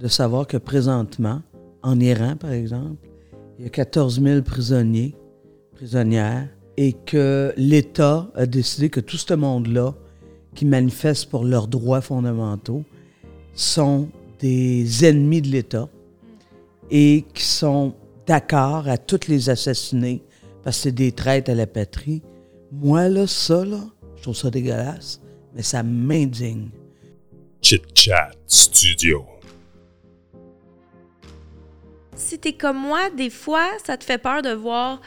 de savoir que présentement, en Iran, par exemple, il y a 14 000 prisonniers, prisonnières, et que l'État a décidé que tout ce monde-là, qui manifeste pour leurs droits fondamentaux, sont des ennemis de l'État et qui sont d'accord à toutes les assassiner parce que c'est des traîtres à la patrie. Moi, là, ça, là, je trouve ça dégueulasse, mais ça m'indigne. Chit Chat Studio. Si t'es comme moi, des fois, ça te fait peur de voir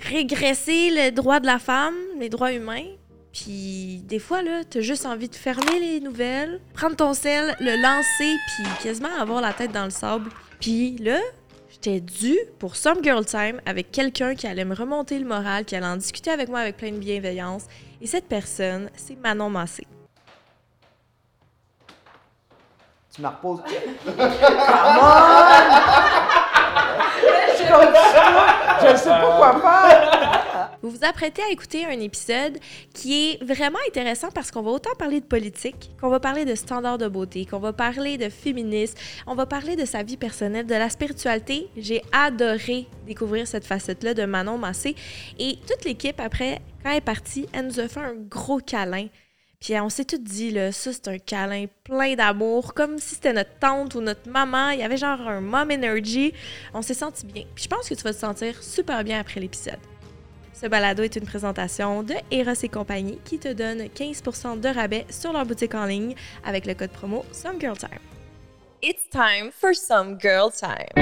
régresser les droits de la femme, les droits humains. Puis des fois, là, t'as juste envie de fermer les nouvelles, prendre ton sel, le lancer, puis quasiment avoir la tête dans le sable. Puis là, j'étais due pour Some Girl Time avec quelqu'un qui allait me remonter le moral, qui allait en discuter avec moi avec plein de bienveillance. Et cette personne, c'est Manon Massé. Tu me reposes. Je suis comme ça, je ne sais pas quoi faire. Vous vous apprêtez à écouter un épisode qui est vraiment intéressant parce qu'on va autant parler de politique, qu'on va parler de standards de beauté, qu'on va parler de féminisme, on va parler de sa vie personnelle, de la spiritualité. J'ai adoré découvrir cette facette-là de Manon Massé. Et toute l'équipe, après, quand elle est partie, elle nous a fait un gros câlin. Puis on s'est toutes dit, là, ça c'est un câlin plein d'amour, comme si c'était notre tante ou notre maman. Il y avait genre un mom energy. On s'est sentis bien. Puis je pense que tu vas te sentir super bien après l'épisode. Ce balado est une présentation de Eros et compagnie qui te donne 15% de rabais sur leur boutique en ligne avec le code promo Some Girl Time. It's time for Some Girl Time.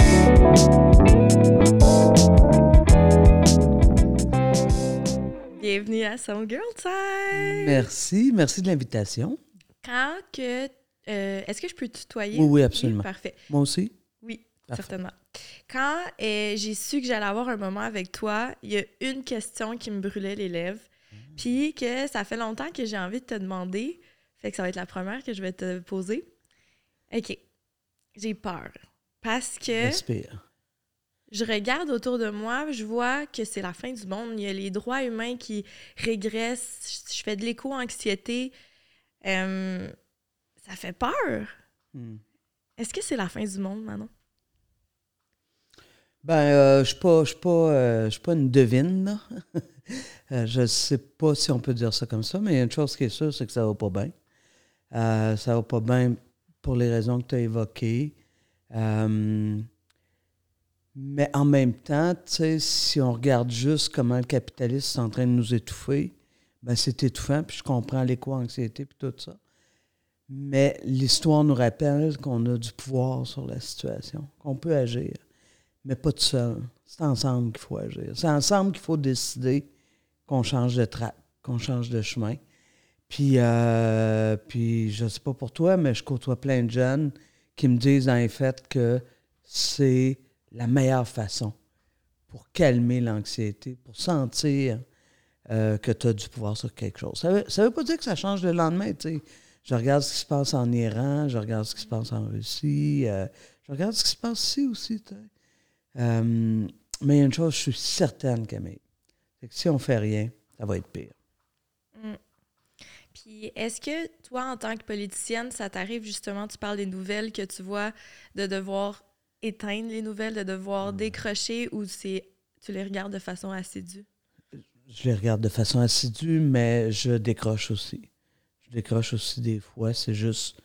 Bienvenue à Some Girl Time. Merci de l'invitation. Quand que est-ce que je peux tutoyer? Oui, absolument. Oui, parfait. Moi aussi. Oui, parfait. Certainement. Quand j'ai su que j'allais avoir un moment avec toi, il y a une question qui me brûlait les lèvres, puis que ça fait longtemps que j'ai envie de te demander, fait que ça va être la première que je vais te poser. OK, j'ai peur, parce que respire. Je regarde autour de moi, je vois que c'est la fin du monde, il y a les droits humains qui régressent, je fais de l'éco-anxiété, ça fait peur. Est-ce que c'est la fin du monde, Manon? Je ne suis pas une devine, là. Je ne sais pas si on peut dire ça comme ça, mais une chose qui est sûre, c'est que ça va pas bien. Ça va pas bien pour les raisons que tu as évoquées. Mais en même temps, tu sais, si on regarde juste comment le capitalisme est en train de nous étouffer, ben c'est étouffant, puis je comprends l'éco-anxiété puis tout ça. Mais l'histoire nous rappelle qu'on a du pouvoir sur la situation, qu'on peut agir. Mais pas tout seul. C'est ensemble qu'il faut agir. C'est ensemble qu'il faut décider qu'on change de track, qu'on change de chemin. Puis je ne sais pas pour toi, mais je côtoie plein de jeunes qui me disent en fait que c'est la meilleure façon pour calmer l'anxiété, pour sentir que tu as du pouvoir sur quelque chose. Ça veut pas dire que ça change le lendemain, tu sais. Je regarde ce qui se passe en Iran, je regarde ce qui se passe en Russie, je regarde ce qui se passe ici aussi, tu sais. Mais il y a une chose, je suis certaine, Camille, c'est que si on fait rien, ça va être pire. Puis est-ce que toi, en tant que politicienne, ça t'arrive justement, tu parles des nouvelles que tu vois, de devoir éteindre les nouvelles, de devoir décrocher, ou tu les regardes de façon assidue? Je les regarde de façon assidue, mais je décroche aussi. Je décroche aussi des fois, c'est juste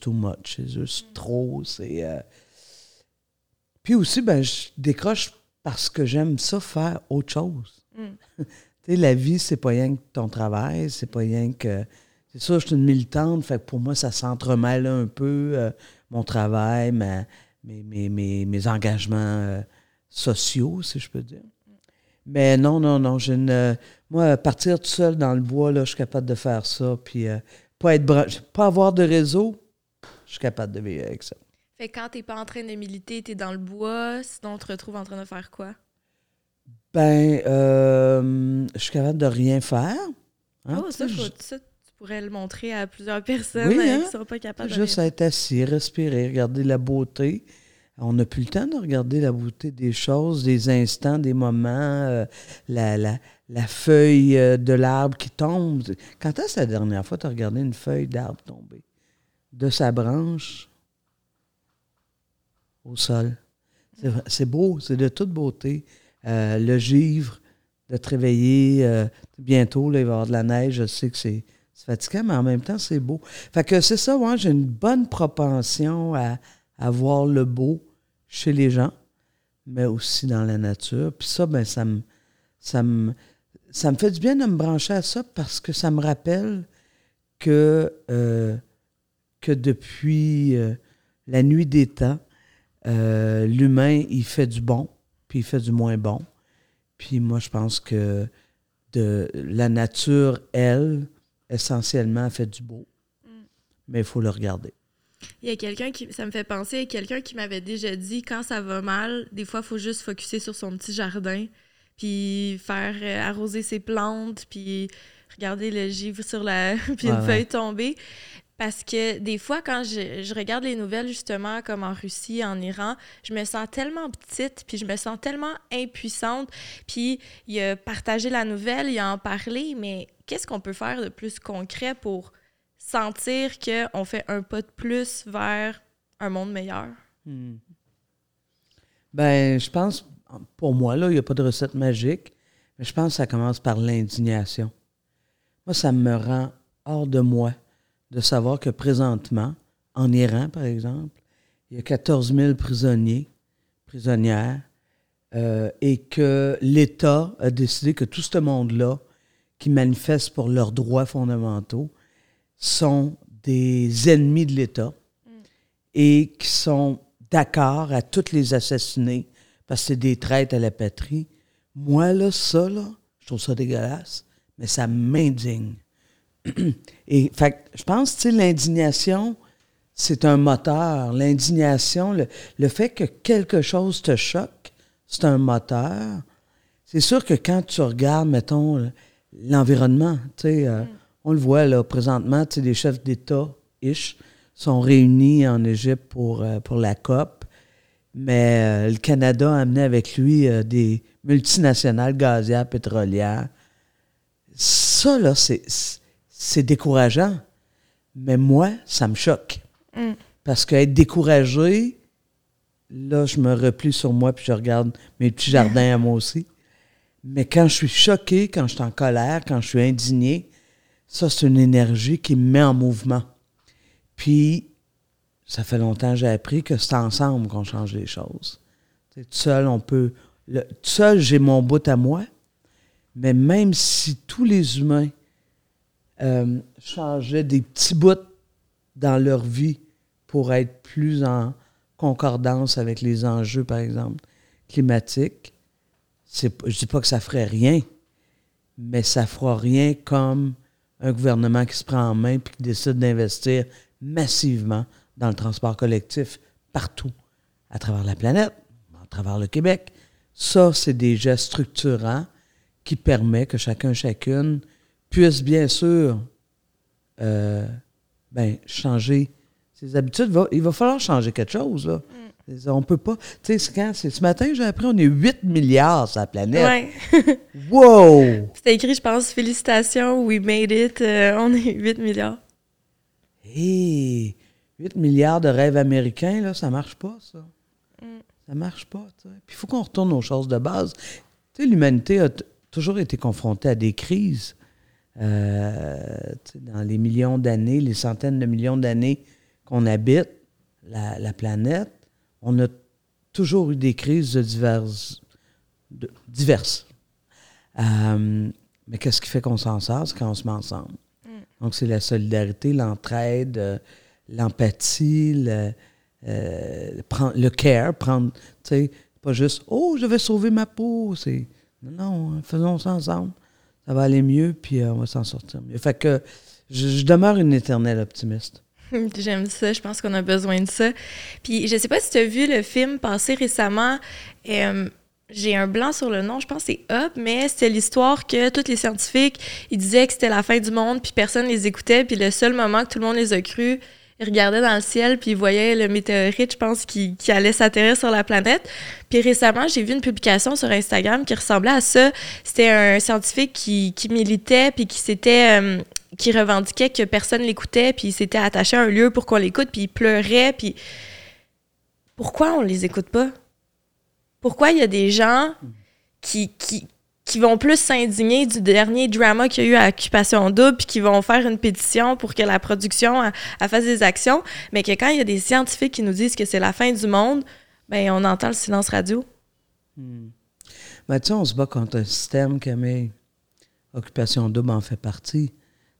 too much, c'est juste trop, c'est... Puis aussi, je décroche parce que j'aime ça faire autre chose. Tu sais, la vie, c'est pas rien que ton travail, c'est pas rien que... C'est sûr, je suis une militante, fait que pour moi, ça s'entremêle un peu, mon travail, mes engagements sociaux, si je peux dire. Mais non, j'ai une... Moi, partir tout seul dans le bois, là, je suis capable de faire ça, puis pas avoir de réseau, je suis capable de vivre avec ça. Fait que quand t'es pas en train de militer, t'es dans le bois, sinon on te retrouve en train de faire quoi? Je suis capable de rien faire. Hein? Oh, ça, tu pourrais le montrer à plusieurs personnes qui sont pas capables de juste être assis, respirer, regarder la beauté. On n'a plus le temps de regarder la beauté des choses, des instants, des moments, la feuille de l'arbre qui tombe. Quand est-ce la dernière fois que tu as regardé une feuille d'arbre tomber de sa branche? au sol. C'est beau, c'est de toute beauté. Le givre, de te réveiller, bientôt, là, il va y avoir de la neige, je sais que c'est fatigant, mais en même temps, c'est beau. Fait que c'est ça, ouais, j'ai une bonne propension à voir le beau chez les gens, mais aussi dans la nature. Puis ça, ben ça me fait du bien de me brancher à ça parce que ça me rappelle que depuis la nuit des temps, l'humain, il fait du bon, puis il fait du moins bon. Puis moi, je pense que de la nature, elle, essentiellement, fait du beau. Mm. Mais il faut le regarder. Il y a quelqu'un qui... Ça me fait penser à quelqu'un qui m'avait déjà dit, quand ça va mal, des fois, il faut juste focusser sur son petit jardin, puis faire arroser ses plantes, puis regarder le givre sur la... puis une feuille tomber. Parce que des fois, quand je regarde les nouvelles, justement, comme en Russie, en Iran, je me sens tellement petite, puis je me sens tellement impuissante. Puis il a partagé la nouvelle, il a en parlé, mais qu'est-ce qu'on peut faire de plus concret pour sentir qu'on fait un pas de plus vers un monde meilleur? Hmm. Bien, je pense, pour moi, là, il n'y a pas de recette magique, mais je pense que ça commence par l'indignation. Moi, ça me rend hors de moi de savoir que présentement, en Iran, par exemple, il y a 14 000 prisonniers, prisonnières, et que l'État a décidé que tout ce monde-là, qui manifeste pour leurs droits fondamentaux, sont des ennemis de l'État et qui sont d'accord à tous les assassiner parce que c'est des traîtres à la patrie. Moi, là, ça, là, je trouve ça dégueulasse, mais ça m'indigne. Et fait, je pense, tu sais, l'indignation, c'est un moteur. L'indignation, le fait que quelque chose te choque, c'est un moteur. C'est sûr que quand tu regardes, mettons, l'environnement, tu sais, on le voit là présentement, tu sais, les chefs d'État-ish sont réunis en Égypte pour la COP, mais le Canada a amené avec lui des multinationales gazières, pétrolières. Ça, là, c'est décourageant, mais moi, ça me choque. Mm. Parce qu'être découragé, là, je me replie sur moi puis je regarde mes petits jardins à moi aussi. Mais quand je suis choqué, quand je suis en colère, quand je suis indigné, ça, c'est une énergie qui me met en mouvement. Puis, ça fait longtemps que j'ai appris que c'est ensemble qu'on change les choses. T'sais, tout seul, on peut... tout seul, j'ai mon bout à moi, mais même si tous les humains changeaient des petits bouts dans leur vie pour être plus en concordance avec les enjeux, par exemple, climatiques, je ne dis pas que ça ferait rien, mais ça ne fera rien comme un gouvernement qui se prend en main et qui décide d'investir massivement dans le transport collectif partout, à travers la planète, à travers le Québec. Ça, c'est des gestes structurants qui permettent que chacun, chacune puisse bien sûr changer ses habitudes. Il va falloir changer quelque chose, là. On peut pas... Tu sais, ce matin, j'ai appris, on est 8 milliards sur la planète. Ouais. Wow! C'était écrit, je pense, « Félicitations, we made it, on est 8 milliards. » Hé! 8 milliards de rêves américains, là, ça marche pas, ça. Mm. Ça marche pas, tu sais. Puis il faut qu'on retourne aux choses de base. Tu sais, l'humanité a toujours été confrontée à des crises. Dans les millions d'années, les centaines de millions d'années qu'on habite la planète, on a toujours eu des crises diverses. Mais qu'est-ce qui fait qu'on s'en sort? C'est quand on se met ensemble. Mm. Donc, c'est la solidarité, l'entraide, l'empathie, le care, prendre, tu sais, pas juste « Oh, je vais sauver ma peau! » C'est non, faisons ça ensemble. Ça va aller mieux, puis on va s'en sortir mieux. Fait que je demeure une éternelle optimiste. J'aime ça, je pense qu'on a besoin de ça. Puis je sais pas si tu as vu le film passer récemment, j'ai un blanc sur le nom, je pense que c'est Up, mais c'était l'histoire que tous les scientifiques, ils disaient que c'était la fin du monde, puis personne les écoutait, puis le seul moment que tout le monde les a cru, ils regardaient dans le ciel, puis ils voyaient le météorite, je pense, qui allait s'atterrir sur la planète. Puis récemment, j'ai vu une publication sur Instagram qui ressemblait à ça. C'était un scientifique qui militait, puis qui revendiquait que personne l'écoutait, puis il s'était attaché à un lieu pour qu'on l'écoute, puis il pleurait, puis pourquoi on les écoute pas? Pourquoi il y a des gens qui vont plus s'indigner du dernier drama qu'il y a eu à Occupation Double, puis qui vont faire une pétition pour que la production a fasse des actions, mais que quand il y a des scientifiques qui nous disent que c'est la fin du monde, ben on entend le silence radio. Ben, tu sais, on se bat contre un système que mais Occupation Double en fait partie.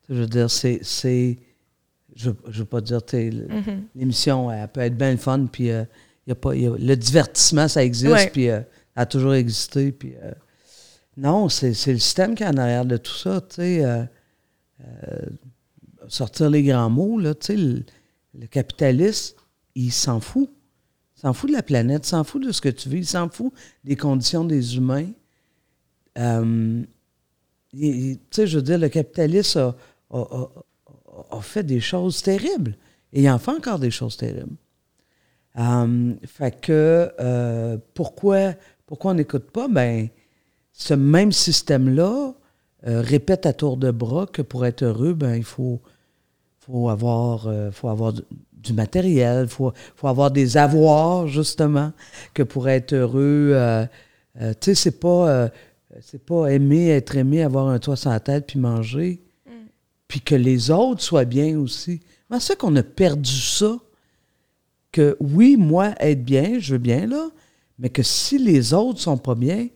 Je veux dire, c'est je veux pas dire, l'émission, elle peut être bien le fun, puis le divertissement, ça existe, puis a toujours existé, puis... non, c'est le système qui est en arrière de tout ça, tu sais. Sortir les grands mots, là, tu sais, le capitaliste, il s'en fout. Il s'en fout de la planète, il s'en fout de ce que tu vis, il s'en fout des conditions des humains. Tu sais, je veux dire, le capitaliste a fait des choses terribles. Et il en fait encore des choses terribles. Fait que, pourquoi on n'écoute pas? Ben, ce même système-là répète à tour de bras que pour être heureux, ben, il faut avoir du matériel, faut avoir des avoirs, justement, que pour être heureux, tu sais, c'est pas aimer, être aimé, avoir un toit sur la tête, puis manger, puis que les autres soient bien aussi. Comment c'est qu'on a perdu ça? Que oui, moi, être bien, je veux bien, là, mais que si les autres sont pas bien,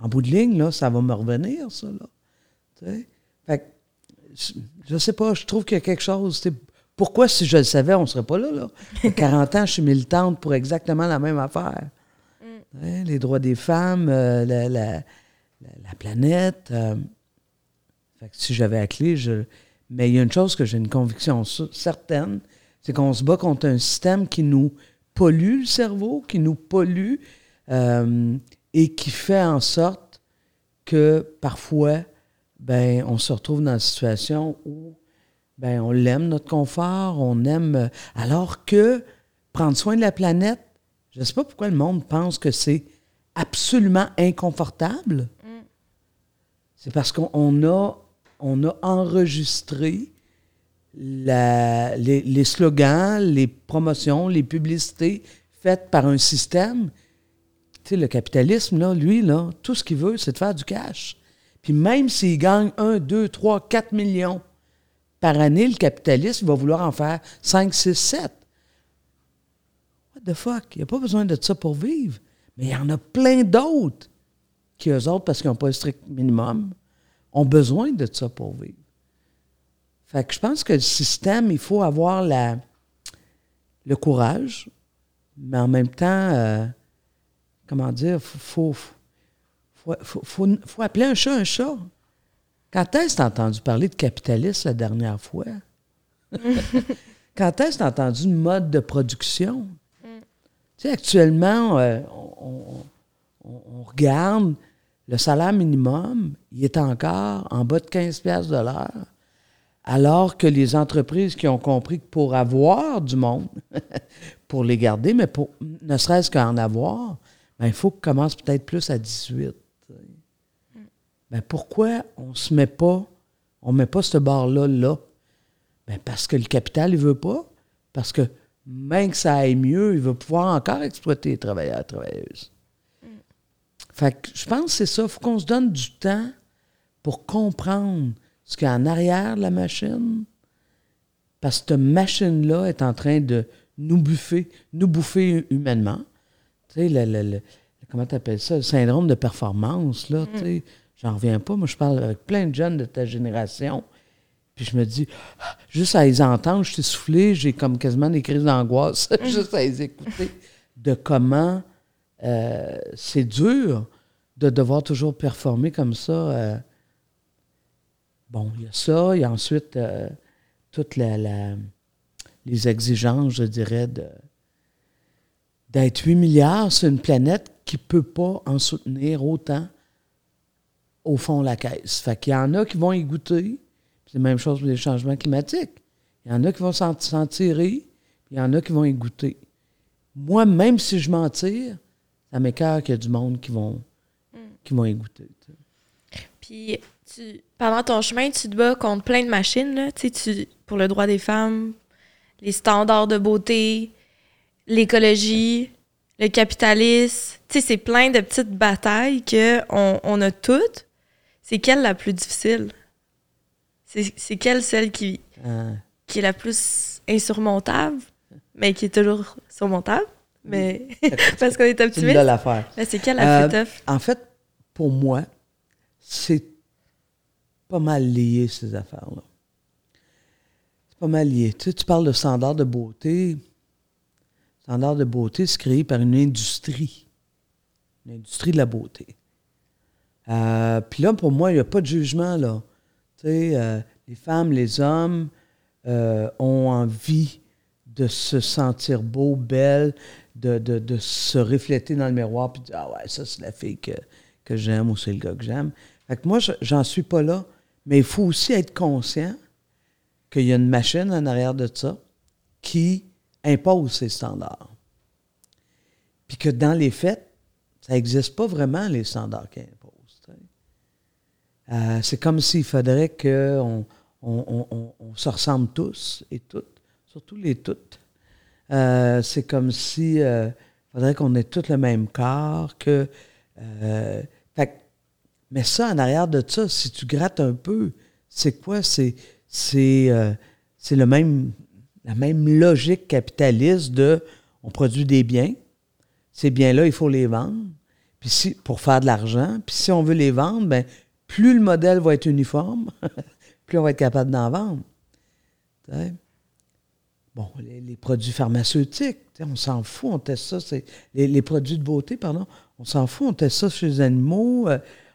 en bout de ligne, là, ça va me revenir, ça, là. T'sais? Fait que, je sais pas, je trouve qu'il y a quelque chose. Pourquoi, si je le savais, on serait pas là, là? À 40 ans, je suis militante pour exactement la même affaire. T'sais? Les droits des femmes, la planète. Fait que si j'avais la clé, mais il y a une chose que j'ai une conviction certaine, c'est qu'on se bat contre un système qui nous pollue le cerveau, qui nous pollue... et qui fait en sorte que parfois, ben, on se retrouve dans une situation où ben, on l'aime, notre confort, on aime... Alors que prendre soin de la planète, je ne sais pas pourquoi le monde pense que c'est absolument inconfortable. C'est parce qu'on a enregistré les slogans, les promotions, les publicités faites par un système. Tu sais, le capitalisme, là, lui, là, tout ce qu'il veut, c'est de faire du cash. Puis même s'il gagne 1, 2, 3, 4 millions par année, le capitaliste va vouloir en faire 5, 6, 7. What the fuck? Il n'y a pas besoin de ça pour vivre. Mais il y en a plein d'autres qui, eux autres, parce qu'ils n'ont pas le strict minimum, ont besoin de ça pour vivre. Fait que je pense que le système, il faut avoir le courage, mais en même temps... comment dire, faut appeler un chat un chat. Quand est-ce que tu as entendu parler de capitaliste la dernière fois? Quand est-ce que tu as entendu de mode de production? Tu sais, actuellement, on regarde, le salaire minimum, il est encore en bas de 15$ de l'heure, alors que les entreprises qui ont compris que pour avoir du monde, pour les garder, mais pour ne serait-ce qu'en avoir, ben, il faut qu'on commence peut-être plus à 18. Ben, pourquoi on ne met pas ce barre-là là? Ben, parce que le capital, il ne veut pas. Parce que même que ça aille mieux, il veut pouvoir encore exploiter les travailleurs et travailleuses. Fait que je pense que c'est ça. Il faut qu'on se donne du temps pour comprendre ce qu'il y a en arrière de la machine. Parce que cette machine-là est en train de nous bouffer humainement. Tu sais, comment tu appelles ça? Le syndrome de performance, là, tu sais. J'en reviens pas. Moi, je parle avec plein de jeunes de ta génération. Puis je me dis, juste à les entendre, je suis soufflé, j'ai comme quasiment des crises d'angoisse, juste à les écouter, de comment c'est dur de devoir toujours performer comme ça. Bon, il y a ça, il y a ensuite toutes les exigences, je dirais, d'être 8 milliards sur une planète qui ne peut pas en soutenir autant au fond de la caisse. Fait qu'il y en a qui vont y goûter. C'est la même chose pour les changements climatiques. Il y en a qui vont s'en tirer, puis il y en a qui vont y goûter. Moi, même si je m'en tire, ça m'écœure qu'il y a du monde qui vont y goûter. T'sais. Puis, pendant ton chemin, tu te bats contre plein de machines, là. Pour le droit des femmes, les standards de beauté... l'écologie, le capitalisme. Tu sais, c'est plein de petites batailles qu'on a toutes. C'est quelle la plus difficile? C'est quelle celle qui est la plus insurmontable, mais qui est toujours surmontable, mais parce qu'on est optimiste. C'est une affaire. Ben, c'est quelle la plus tough? En fait, pour moi, c'est pas mal lié, ces affaires-là. C'est pas mal lié. Tu parles de standard de beauté. Standard de beauté, c'est créé par une industrie. Une industrie de la beauté. Puis là, pour moi, il n'y a pas de jugement, là. Tu sais, les femmes, les hommes ont envie de se sentir beau, belle, de se refléter dans le miroir puis de dire « Ah ouais, ça, c'est la fille que j'aime ou c'est le gars que j'aime. » Fait que moi, j'en suis pas là. Mais il faut aussi être conscient qu'il y a une machine en arrière de ça qui impose ses standards. Puis que dans les faits, ça n'existe pas vraiment, les standards qu'elle impose. C'est comme s'il faudrait qu'on se ressemble tous et toutes, surtout les toutes. C'est comme s'il faudrait qu'on ait tous le même corps. Mais ça, en arrière de ça, si tu grattes un peu, c'est quoi? C'est la même logique capitaliste de « on produit des biens, ces biens-là, il faut les vendre puis si, pour faire de l'argent. Puis si on veut les vendre, bien, plus le modèle va être uniforme, plus on va être capable d'en vendre. » T'sais? Bon, les produits pharmaceutiques, on s'en fout, on teste ça. Les produits de beauté, pardon, on s'en fout, on teste ça chez les animaux.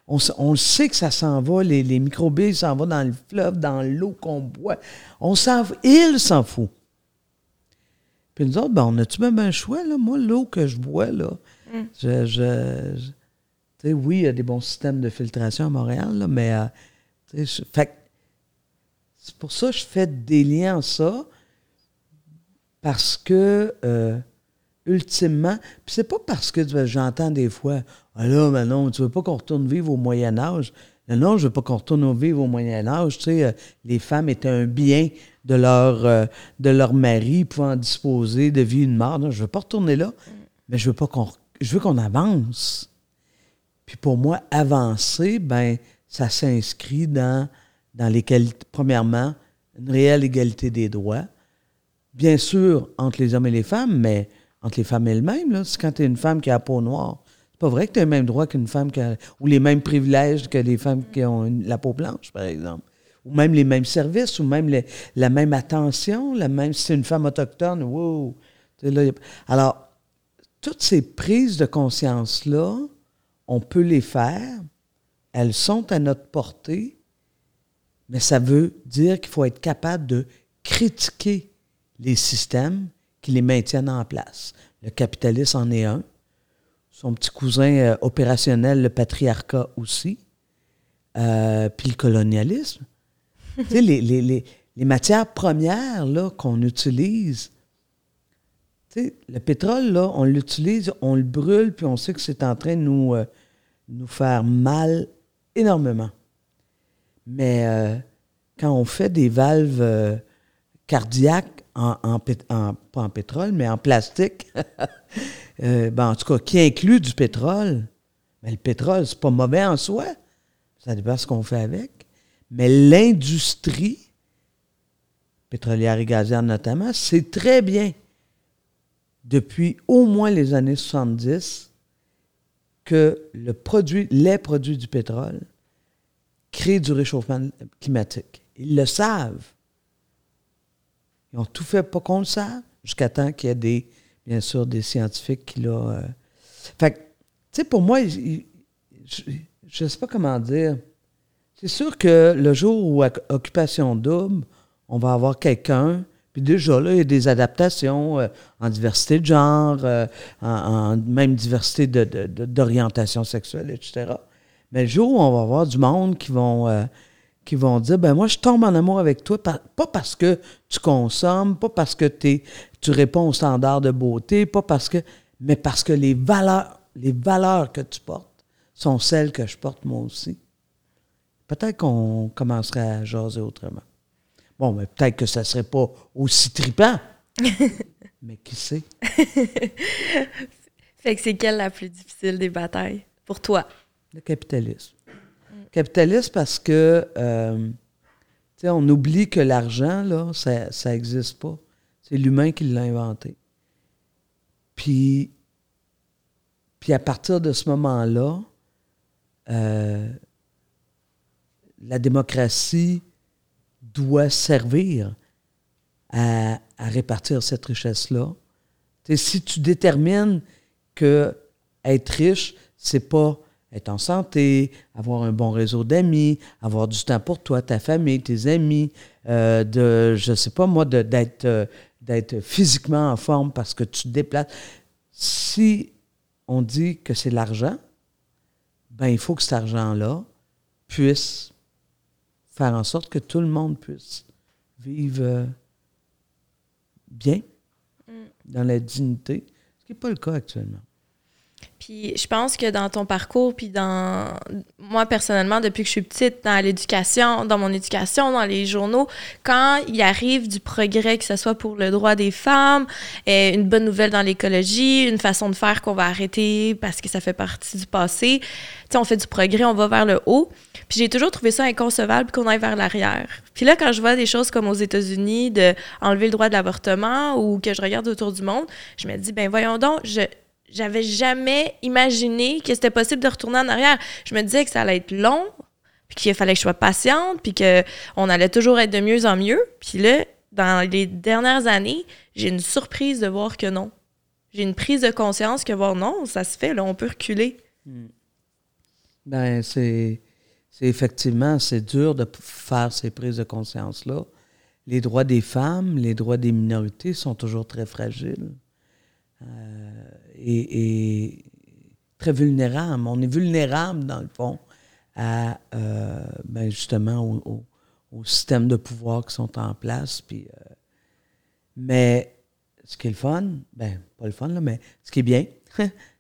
On sait que ça s'en va, les microbilles s'en vont dans le fleuve, dans l'eau qu'on boit. On s'en fout. Ils s'en foutent. Puis nous autres, ben, on a-tu même un choix, là? Moi, l'eau que je bois, là, oui, il y a des bons systèmes de filtration à Montréal, là, mais c'est pour ça que je fais des liens en ça, parce que, ultimement, puis c'est pas parce que j'entends des fois, « Ah là, mais non, tu veux pas qu'on retourne vivre au Moyen-Âge? » Non, je veux pas qu'on retourne vivre au Moyen-Âge. Tu sais, les femmes étaient un bien de leur mari, pouvant en disposer de vie ou de mort. Non, je veux pas retourner là, mais je veux qu'on avance. Puis pour moi, avancer, ben, ça s'inscrit dans les qualités. Premièrement, une réelle égalité des droits. Bien sûr, entre les hommes et les femmes, mais entre les femmes elles-mêmes, là, c'est quand tu es une femme qui a la peau noire. C'est pas vrai que tu as les mêmes droits qu'une femme ou les mêmes privilèges que les femmes qui ont la peau blanche, par exemple. Ou même les mêmes services, ou même la même attention, la même si c'est une femme autochtone, wow! Là, alors, toutes ces prises de conscience-là, on peut les faire, elles sont à notre portée, mais ça veut dire qu'il faut être capable de critiquer les systèmes qui les maintiennent en place. Le capitalisme en est un. Son petit cousin opérationnel, le patriarcat aussi. Puis le colonialisme. Tu sais, les matières premières là, qu'on utilise, tu sais, le pétrole, là, on l'utilise, on le brûle, puis on sait que c'est en train de nous faire mal énormément. Mais quand on fait des valves cardiaques, pas en pétrole, mais en plastique, ben, en tout cas, qui inclut du pétrole, mais le pétrole, c'est pas mauvais en soi, ça dépend de ce qu'on fait avec, mais l'industrie, pétrolière et gazière notamment, c'est très bien. Depuis au moins les années 70, que les produits du pétrole créent du réchauffement climatique. Ils le savent. Ils ont tout fait pour qu'on le sache, jusqu'à temps qu'il y ait bien sûr, des scientifiques qui l'ont... Fait que, tu sais, pour moi, je ne sais pas comment dire. C'est sûr que le jour où, à Occupation Double, on va avoir quelqu'un... Puis déjà, là, il y a des adaptations en diversité de genre, en même diversité d'orientation sexuelle, etc. Mais le jour où on va avoir du monde qui vont dire « ben moi, je tombe en amour avec toi, pas parce que tu consommes, pas parce que tu réponds aux standards de beauté, pas parce que... mais parce que les valeurs que tu portes sont celles que je porte moi aussi. » Peut-être qu'on commencerait à jaser autrement. Bon, mais peut-être que ça ne serait pas aussi tripant, mais qui sait? Fait que c'est quelle la plus difficile des batailles pour toi? Le capitalisme. Capitalisme parce que, tu sais, on oublie que l'argent, là, ça n'existe pas. C'est l'humain qui l'a inventé. Puis à partir de ce moment-là, la démocratie doit servir à répartir cette richesse-là. T'sais, si tu détermines que être riche, c'est pas être en santé, avoir un bon réseau d'amis, avoir du temps pour toi, ta famille, tes amis, d'être physiquement en forme parce que tu te déplaces. Si on dit que c'est l'argent, ben il faut que cet argent-là puisse faire en sorte que tout le monde puisse vivre bien, dans la dignité, ce qui n'est pas le cas actuellement. Puis je pense que dans ton parcours, puis dans moi personnellement, depuis que je suis petite, dans l'éducation, dans mon éducation, dans les journaux, quand il arrive du progrès, que ce soit pour le droit des femmes, une bonne nouvelle dans l'écologie, une façon de faire qu'on va arrêter parce que ça fait partie du passé, tu sais, on fait du progrès, on va vers le haut. Puis j'ai toujours trouvé ça inconcevable qu'on aille vers l'arrière. Puis là, quand je vois des choses comme aux États-Unis, d'enlever le droit de l'avortement ou que je regarde autour du monde, je me dis, ben voyons donc, J'avais jamais imaginé que c'était possible de retourner en arrière. Je me disais que ça allait être long, puis qu'il fallait que je sois patiente, puis qu'on allait toujours être de mieux en mieux. Puis là, dans les dernières années, j'ai une surprise de voir que non. J'ai une prise de conscience que voir non, ça se fait, là, on peut reculer. Bien, c'est effectivement, c'est dur de faire ces prises de conscience-là. Les droits des femmes, les droits des minorités sont toujours très fragiles. Et très vulnérable. On est vulnérable, dans le fond, à justement aux systèmes de pouvoir qui sont en place. Puis, mais ce qui est le fun, pas le fun, là, mais ce qui est bien,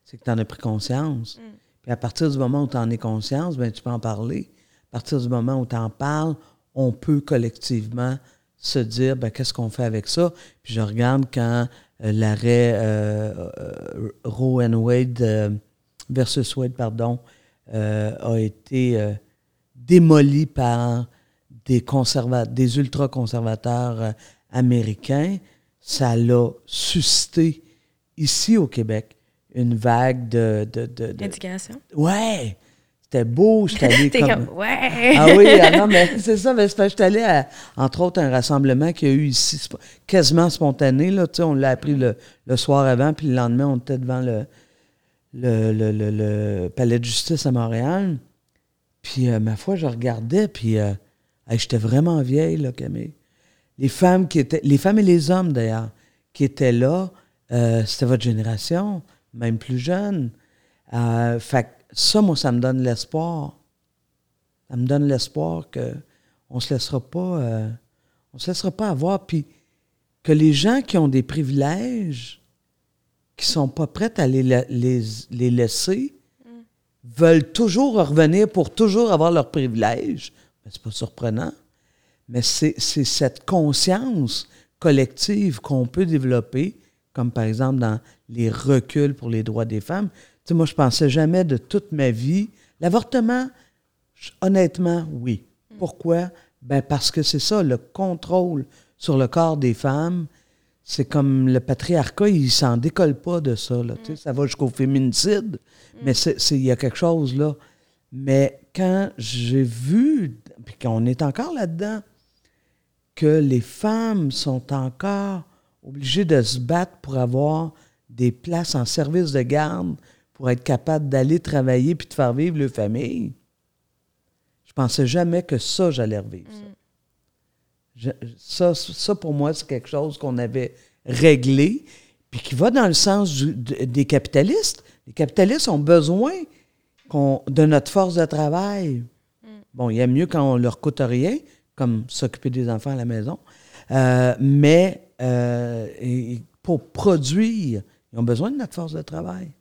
c'est que tu en as pris conscience. Puis à partir du moment où tu en es conscience, tu peux en parler. À partir du moment où tu en parles, on peut collectivement se dire, qu'est-ce qu'on fait avec ça? Puis je regarde quand l'arrêt Roe versus Wade, a été démoli par des ultra-conservateurs américains. Ça l'a suscité ici au Québec une vague d'indignation. Ouais, c'était beau. J'étais allé ouais. Ah oui, non, mais c'est ça. Mais j'étais allé à, entre autres, un rassemblement qu'il y a eu ici, quasiment spontané. Là, on l'a appris le soir avant, puis le lendemain, on était devant le palais de justice à Montréal. Puis, ma foi, je regardais, puis j'étais vraiment vieille, là, Camille. Les femmes et les hommes, d'ailleurs, qui étaient là, c'était votre génération, même plus jeune. Fait ça, moi, ça me donne l'espoir. Ça me donne l'espoir qu'on ne se laissera pas avoir. Puis que les gens qui ont des privilèges, qui ne sont pas prêts à les laisser, veulent toujours revenir pour toujours avoir leurs privilèges. Ce n'est pas surprenant. Mais c'est cette conscience collective qu'on peut développer, comme par exemple dans les reculs pour les droits des femmes. Tu sais, moi, je ne pensais jamais de toute ma vie. L'avortement, honnêtement, oui. Pourquoi? Parce que c'est ça, le contrôle sur le corps des femmes, c'est comme le patriarcat, il ne s'en décolle pas de ça. Là. Tu sais, ça va jusqu'au féminicide, mais il y a quelque chose là. Mais quand j'ai vu, puis qu'on est encore là-dedans, que les femmes sont encore obligées de se battre pour avoir des places en service de garde, pour être capable d'aller travailler puis de faire vivre leur famille, je pensais jamais que ça, j'allais revivre ça. Ça, pour moi, c'est quelque chose qu'on avait réglé puis qui va dans le sens des capitalistes. Les capitalistes ont besoin de notre force de travail. Bon, il y a mieux quand on leur coûte rien, comme s'occuper des enfants à la maison, mais pour produire, ils ont besoin de notre force de travail.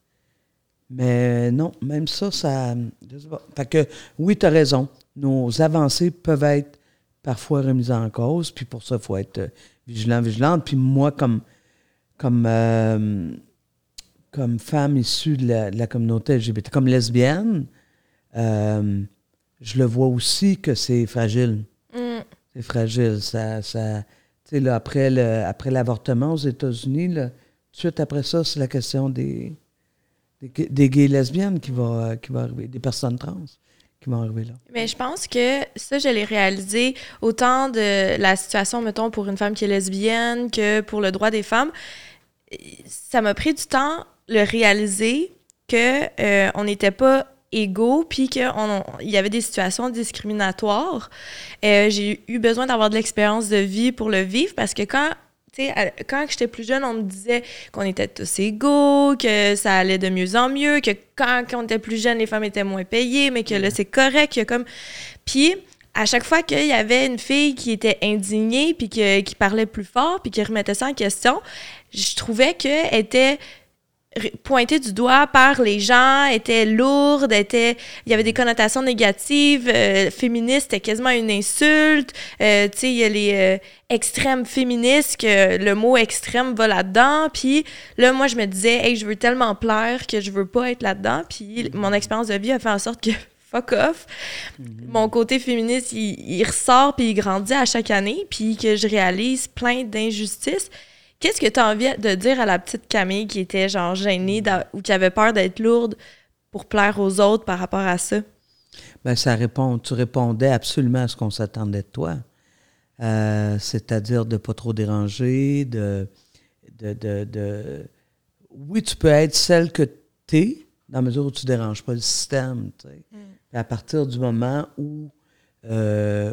Mais non, même ça... Je sais pas. Fait que, oui, tu as raison. Nos avancées peuvent être parfois remises en cause, puis pour ça, il faut être vigilant, vigilante. Puis moi, comme, comme femme issue de la communauté LGBT, comme lesbienne, je le vois aussi que c'est fragile. Mm. C'est fragile. Ça, tu sais, là, après l'avortement aux États-Unis, là, tout de suite après ça, c'est la question des gays et lesbiennes qui va arriver, des personnes trans qui vont arriver là. Mais je pense que ça, je l'ai réalisé autant de la situation, mettons, pour une femme qui est lesbienne que pour le droit des femmes. Ça m'a pris du temps de réaliser qu'on n'était pas égaux puis qu'il y avait des situations discriminatoires. J'ai eu besoin d'avoir de l'expérience de vie pour le vivre parce que quand j'étais plus jeune, on me disait qu'on était tous égaux, que ça allait de mieux en mieux, que quand on était plus jeune, les femmes étaient moins payées, mais que là, c'est correct. Puis, à chaque fois qu'il y avait une fille qui était indignée, puis qui parlait plus fort, puis qui remettait ça en question, je trouvais qu'elle était pointée du doigt par les gens, était lourde, il y avait des connotations négatives, féministe, c'était quasiment une insulte, tu sais, il y a les extrêmes féministes, que le mot extrême va là-dedans, puis là, moi, je me disais, hey, je veux tellement plaire que je veux pas être là-dedans, puis mon expérience de vie a fait en sorte que fuck off, mon côté féministe, il ressort, puis il grandit à chaque année, puis que je réalise plein d'injustices. Qu'est-ce que tu as envie de dire à la petite Camille qui était genre gênée ou qui avait peur d'être lourde pour plaire aux autres par rapport à ça? Bien, tu répondais absolument à ce qu'on s'attendait de toi. C'est-à-dire de ne pas trop déranger, Oui, tu peux être celle que tu es dans la mesure où tu ne déranges pas le système. Tu sais. Mm. À partir du moment où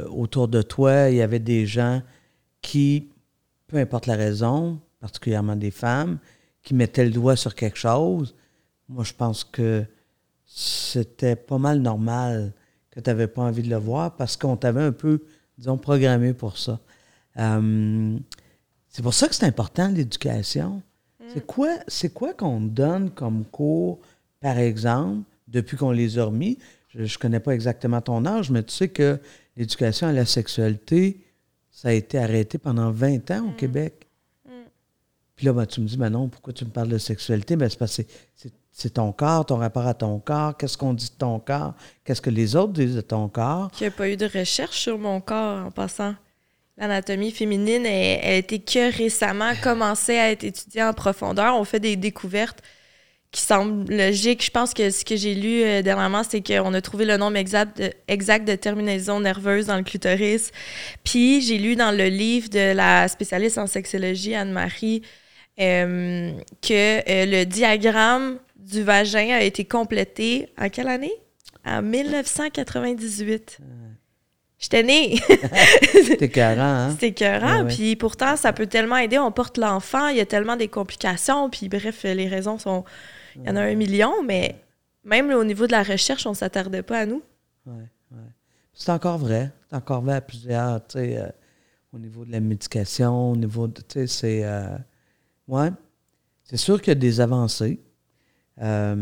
autour de toi, il y avait des gens qui... peu importe la raison, particulièrement des femmes, qui mettaient le doigt sur quelque chose, moi, je pense que c'était pas mal normal que tu n'avais pas envie de le voir parce qu'on t'avait un peu, disons, programmé pour ça. C'est pour ça que c'est important, l'éducation. Mm. C'est quoi qu'on donne comme cours, par exemple, depuis qu'on les a remis? Je ne connais pas exactement ton âge, mais tu sais que l'éducation à la sexualité... ça a été arrêté pendant 20 ans au Québec. Mm. Puis là, ben, tu me dis, Manon, pourquoi tu me parles de sexualité? Ben, c'est parce que c'est ton corps, ton rapport à ton corps, qu'est-ce qu'on dit de ton corps, qu'est-ce que les autres disent de ton corps. Il n'y a pas eu de recherche sur mon corps en passant. L'anatomie féminine, elle a été que récemment commencée à être étudiée en profondeur. On fait des découvertes qui semblent logiques. Je pense que ce que j'ai lu dernièrement, c'est qu'on a trouvé le nombre exact de terminaisons nerveuses dans le clitoris. Puis j'ai lu dans le livre de la spécialiste en sexologie, Anne-Marie, que le diagramme du vagin a été complété en quelle année? En 1998. J'étais née! C'était écœurant, hein? C'était écœurant, ouais. Puis pourtant, ça peut tellement aider. On porte l'enfant, il y a tellement des complications, puis bref, les raisons sont... Il y en a 1 million, mais même au niveau de la recherche, on ne s'attardait pas à nous. Oui, oui. C'est encore vrai. C'est encore vrai à plusieurs, tu sais, au niveau de la médication, au niveau de... Tu sais, c'est... ouais. C'est sûr qu'il y a des avancées. Mais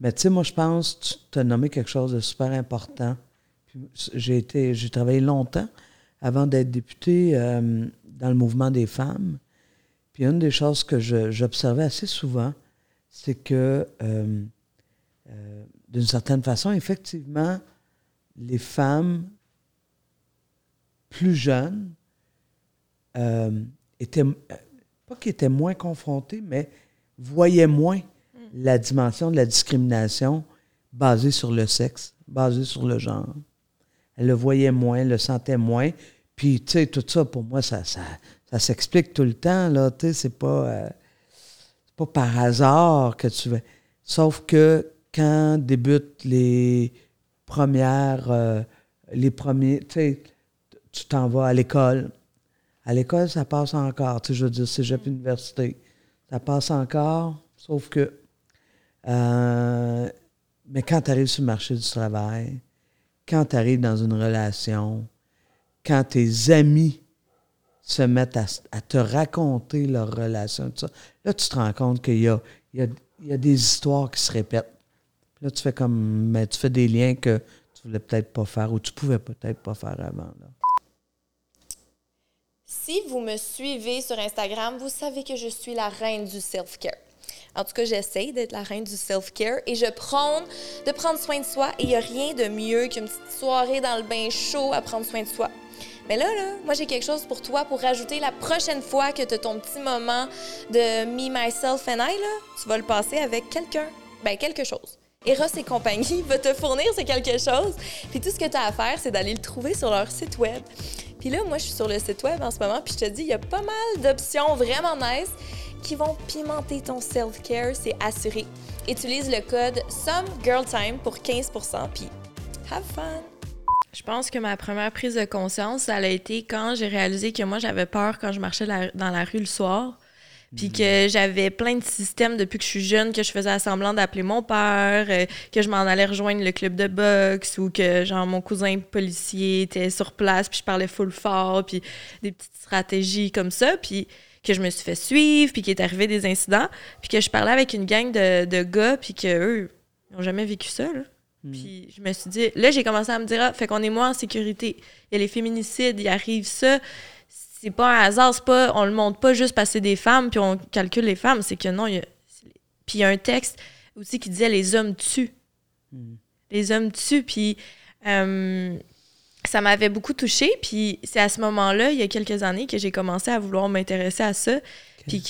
tu sais, moi, je pense que tu as nommé quelque chose de super important. Puis j'ai travaillé longtemps avant d'être députée dans le mouvement des femmes. Puis une des choses que j'observais assez souvent, c'est que, d'une certaine façon, effectivement, les femmes plus jeunes étaient, pas qu'elles étaient moins confrontées, mais voyaient moins la dimension de la discrimination basée sur le sexe, basée sur le genre. Elle le voyait moins, elle le sentait moins. Puis, tu sais, tout ça, pour moi, ça s'explique tout le temps, là. Tu sais, c'est pas par hasard que tu vas... Sauf que quand débutent les premières... tu sais, tu t'en vas à l'école. À l'école, ça passe encore. Tu sais, je veux dire, cégep, université. Ça passe encore, sauf que... mais quand tu arrives sur le marché du travail... Quand tu arrives dans une relation, quand tes amis se mettent à te raconter leur relation, tout ça, là, tu te rends compte qu'il y a des histoires qui se répètent. Puis là, tu fais des liens que tu voulais peut-être pas faire ou tu pouvais peut-être pas faire avant. Là. Si vous me suivez sur Instagram, vous savez que je suis la reine du self-care. En tout cas, j'essaie d'être la reine du self-care et je prône de prendre soin de soi. Et il n'y a rien de mieux qu'une petite soirée dans le bain chaud à prendre soin de soi. Mais là, moi, j'ai quelque chose pour toi pour rajouter la prochaine fois que tu as ton petit moment de « me, myself and I », là, tu vas le passer avec quelqu'un, quelque chose. Eros et compagnie va te fournir ce quelque chose. Puis tout ce que tu as à faire, c'est d'aller le trouver sur leur site web. Puis là, moi, je suis sur le site web en ce moment, puis je te dis, il y a pas mal d'options vraiment nice qui vont pimenter ton self-care, c'est assuré. Utilise le code SOMEGIRLTIME pour 15%, puis have fun! Je pense que ma première prise de conscience, ça a été quand j'ai réalisé que moi, j'avais peur quand je marchais dans la rue le soir. Puis que j'avais plein de systèmes depuis que je suis jeune, que je faisais semblant d'appeler mon père, que je m'en allais rejoindre le club de boxe ou que genre mon cousin policier était sur place puis je parlais full fort, puis des petites stratégies comme ça, puis que je me suis fait suivre, puis qu'il est arrivé des incidents, puis que je parlais avec une gang de gars puis qu'eux, ils n'ont jamais vécu ça, là. Puis je me suis dit, là j'ai commencé à me dire, ah, fait qu'on est moins en sécurité, il y a les féminicides, il arrive ça... C'est pas un hasard, c'est pas, on le montre pas juste parce que c'est des femmes puis on calcule les femmes, c'est que non, puis il y a un texte aussi qui disait « les hommes tuent ». Les hommes tuent, puis ça m'avait beaucoup touchée, puis c'est à ce moment-là, il y a quelques années, que j'ai commencé à vouloir m'intéresser à ça, puis que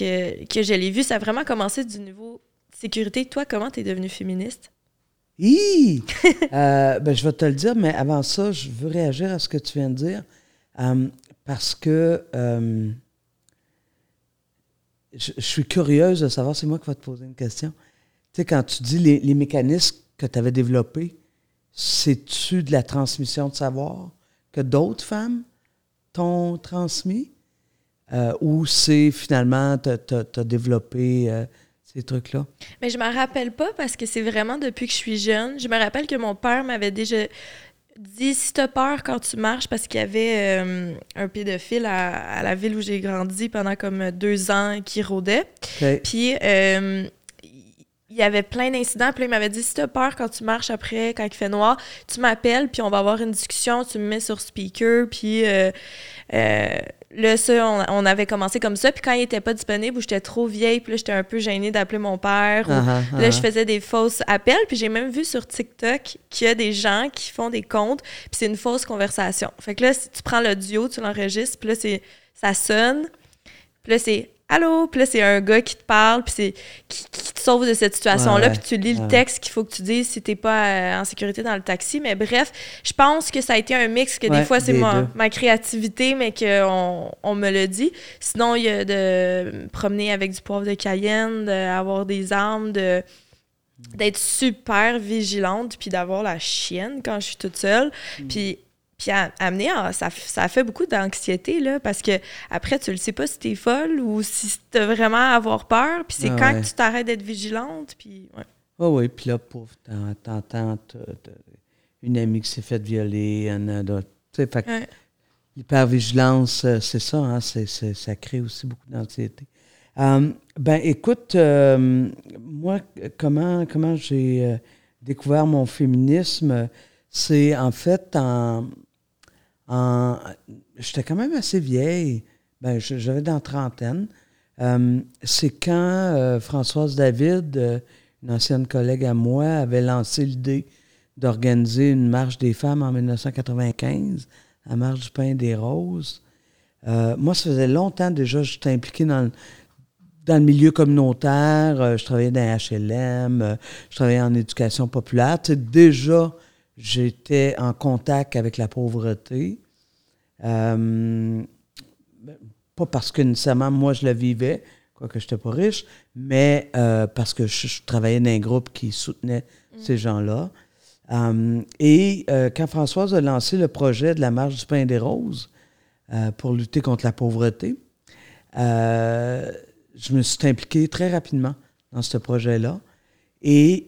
je l'ai vu, ça a vraiment commencé du niveau sécurité. Toi, comment t'es devenue féministe? Hi! Je vais te le dire, mais avant ça, je veux réagir à ce que tu viens de dire. Parce que je suis curieuse de savoir, c'est moi qui vais te poser une question. Tu sais, quand tu dis les mécanismes que tu avais développés, c'est-tu de la transmission de savoir que d'autres femmes t'ont transmis? Ou c'est finalement, t'as développé ces trucs-là? Mais je m'en rappelle pas parce que c'est vraiment depuis que je suis jeune. Je me rappelle que mon père m'avait déjà... dit « si t'as peur quand tu marches » parce qu'il y avait un pédophile à la ville où j'ai grandi pendant comme 2 ans qui rôdait. Okay. Puis il y avait plein d'incidents. Puis là, il m'avait dit « si t'as peur quand tu marches après, quand il fait noir, tu m'appelles puis on va avoir une discussion, tu me mets sur speaker. » Puis là, ça, on avait commencé comme ça. Puis quand il n'était pas disponible ou j'étais trop vieille, puis là, j'étais un peu gênée d'appeler mon père. Ou, là, je faisais des fausses appels. Puis j'ai même vu sur TikTok qu'il y a des gens qui font des comptes, puis c'est une fausse conversation. Fait que là, si tu prends l'audio, tu l'enregistres, puis là, ça sonne. Puis là, c'est « allô », puis là, c'est un gars qui te parle, puis c'est qui te sauve de cette situation-là. Puis tu lis le texte qu'il faut que tu dises si t'es pas en sécurité dans le taxi. Mais bref, je pense que ça a été un mix, que des fois, c'est ma créativité, mais qu'on me le dit. Sinon, il y a de promener avec du poivre de Cayenne, d'avoir des armes, d'être super vigilante, puis d'avoir la chienne quand je suis toute seule. Puis amener, ça fait beaucoup d'anxiété, là, parce que après, tu le sais pas si t'es folle ou si t'as vraiment à avoir peur. Puis c'est quand que tu t'arrêtes d'être vigilante. Puis oui, puis là, pouf, t'entends une amie qui s'est faite violer, un autre. Tu sais, fait que l'hypervigilance, c'est ça, hein, ça crée aussi beaucoup d'anxiété. Écoute, moi, comment j'ai découvert mon féminisme, c'est en fait j'étais quand même assez vieille. J'avais dans trentaine. C'est quand Françoise David, une ancienne collègue à moi, avait lancé l'idée d'organiser une marche des femmes en 1995, la marche du pain et des roses. Moi, ça faisait longtemps déjà, j'étais impliquée dans le milieu communautaire. Je travaillais dans HLM, je travaillais en éducation populaire. Tu sais, déjà, j'étais en contact avec la pauvreté. Pas parce que nécessairement, moi, je la vivais, quoique je n'étais pas riche, mais parce que je travaillais dans un groupe qui soutenait ces gens-là. Quand Françoise a lancé le projet de la marche du pain et des roses pour lutter contre la pauvreté, je me suis impliqué très rapidement dans ce projet-là. Et...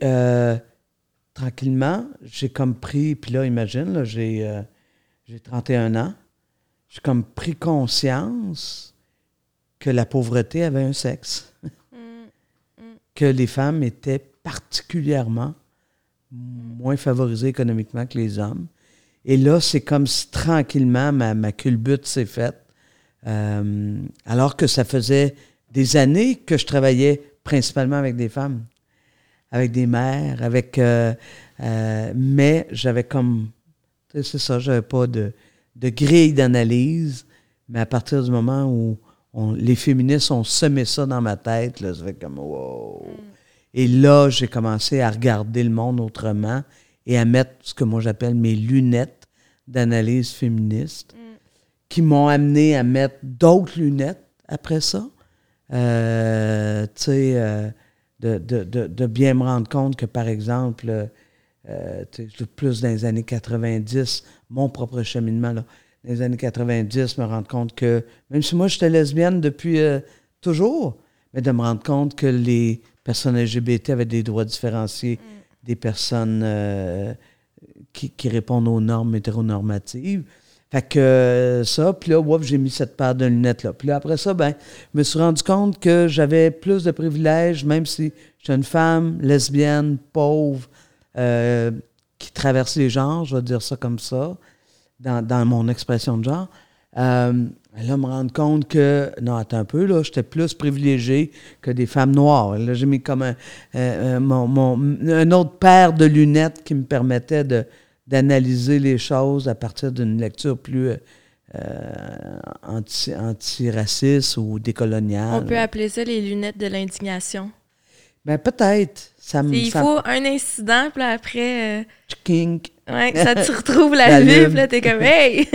tranquillement, j'ai comme pris, puis là, imagine, là, j'ai 31 ans, j'ai comme pris conscience que la pauvreté avait un sexe, que les femmes étaient particulièrement moins favorisées économiquement que les hommes. Et là, c'est comme si tranquillement, ma culbute s'est faite Alors que ça faisait des années que je travaillais principalement avec des femmes, avec des mères, avec... mais j'avais comme... C'est ça, j'avais pas de grille d'analyse, mais à partir du moment où les féministes ont semé ça dans ma tête, là, ça fait comme « wow ». Et là, j'ai commencé à regarder le monde autrement et à mettre ce que moi j'appelle mes lunettes d'analyse féministe, qui m'ont amené à mettre d'autres lunettes après ça. Tu sais, de bien me rendre compte que, par exemple, plus dans les années 90, mon propre cheminement, là, dans les années 90, me rendre compte que, même si moi j'étais lesbienne depuis toujours, mais de me rendre compte que les personnes LGBT avaient des droits différenciés des personnes qui répondent aux normes hétéronormatives. Fait que ça, puis là, wop, j'ai mis cette paire de lunettes-là. Puis là, après ça, ben, je me suis rendu compte que j'avais plus de privilèges, même si j'étais une femme lesbienne, pauvre, qui traverse les genres, je vais dire ça comme ça, dans mon expression de genre. Là, me rendre compte que, non, attends un peu, là, j'étais plus privilégié que des femmes noires. Là, j'ai mis comme un autre paire de lunettes qui me permettait d'analyser les choses à partir d'une lecture plus antiraciste ou décoloniale. On peut appeler ça les lunettes de l'indignation. Ben peut-être. Faut un incident, puis après... Kink. Ouais, ça te retrouve la lume, puis là, t'es comme « hey! »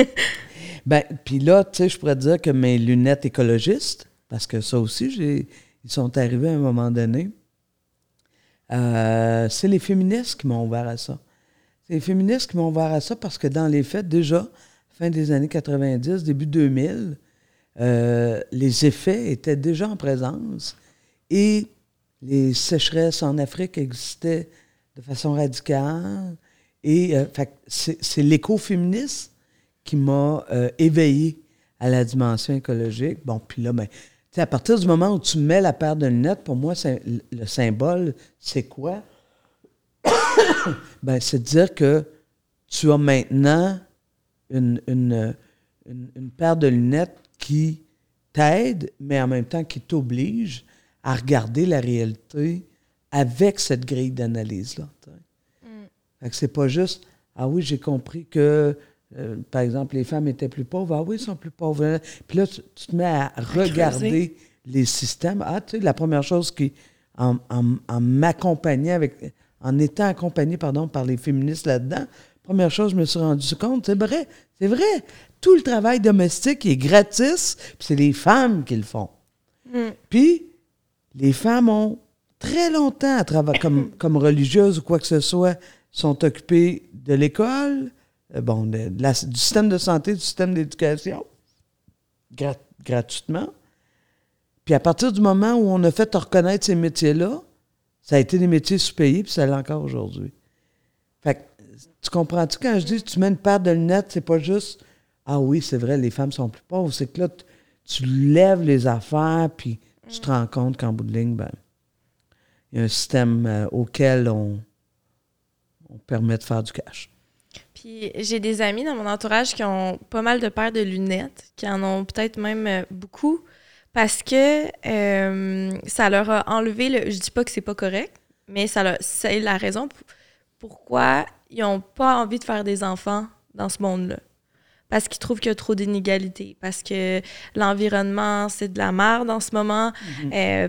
Ben, puis là, tu sais, je pourrais dire que mes lunettes écologistes, parce que ça aussi, ils sont arrivés à un moment donné, c'est les féministes qui m'ont ouvert à ça. C'est les féministes qui m'ont ouvert à ça parce que dans les faits, déjà, fin des années 90, début 2000, les effets étaient déjà en présence et les sécheresses en Afrique existaient de façon radicale. Et c'est l'écoféministe qui m'a éveillé à la dimension écologique. Bon, puis là, ben, à partir du moment où tu mets la paire de lunettes, pour moi, le symbole, c'est quoi? Ben, c'est de dire que tu as maintenant une paire de lunettes qui t'aide, mais en même temps qui t'oblige à regarder la réalité avec cette grille d'analyse-là. Fait que c'est pas juste « ah oui, j'ai compris que... » par exemple, les femmes étaient plus pauvres. Ah oui, elles sont plus pauvres. Puis là, tu te mets à regarder les systèmes. Ah, tu sais, la première chose qui, en m'accompagnant avec, en étant accompagnée, pardon, par les féministes là-dedans, première chose, je me suis rendu compte, c'est vrai, tout le travail domestique est gratis, puis c'est les femmes qui le font. Puis, les femmes ont très longtemps, à travailler comme religieuses ou quoi que ce soit, sont occupées de l'école, bon, du système de santé, du système d'éducation, gratuitement. Puis à partir du moment où on a fait reconnaître ces métiers-là, ça a été des métiers sous-payés, puis ça l'est encore aujourd'hui. Fait que, tu comprends-tu quand je dis tu mets une paire de lunettes, c'est pas juste « ah oui, c'est vrai, les femmes sont plus pauvres », c'est que là, tu lèves les affaires, puis tu te rends compte qu'en bout de ligne, ben, il y a un système auquel on permet de faire du cash. Puis j'ai des amis dans mon entourage qui ont pas mal de paires de lunettes, qui en ont peut-être même beaucoup, parce que ça leur a enlevé le... Je dis pas que c'est pas correct, mais c'est la raison pourquoi ils ont pas envie de faire des enfants dans ce monde-là. Parce qu'ils trouvent qu'il y a trop d'inégalités, parce que l'environnement, c'est de la merde en ce moment,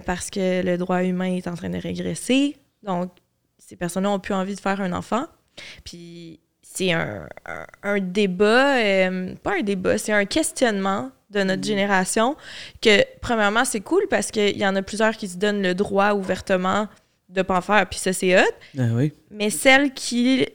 parce que le droit humain est en train de régresser. Donc, ces personnes-là ont plus envie de faire un enfant. Puis... c'est un débat, pas un débat, c'est un questionnement de notre génération que, premièrement, c'est cool parce qu'il y en a plusieurs qui se donnent le droit ouvertement de pas en faire, puis ça, c'est hot. Ah oui. Mais celles qui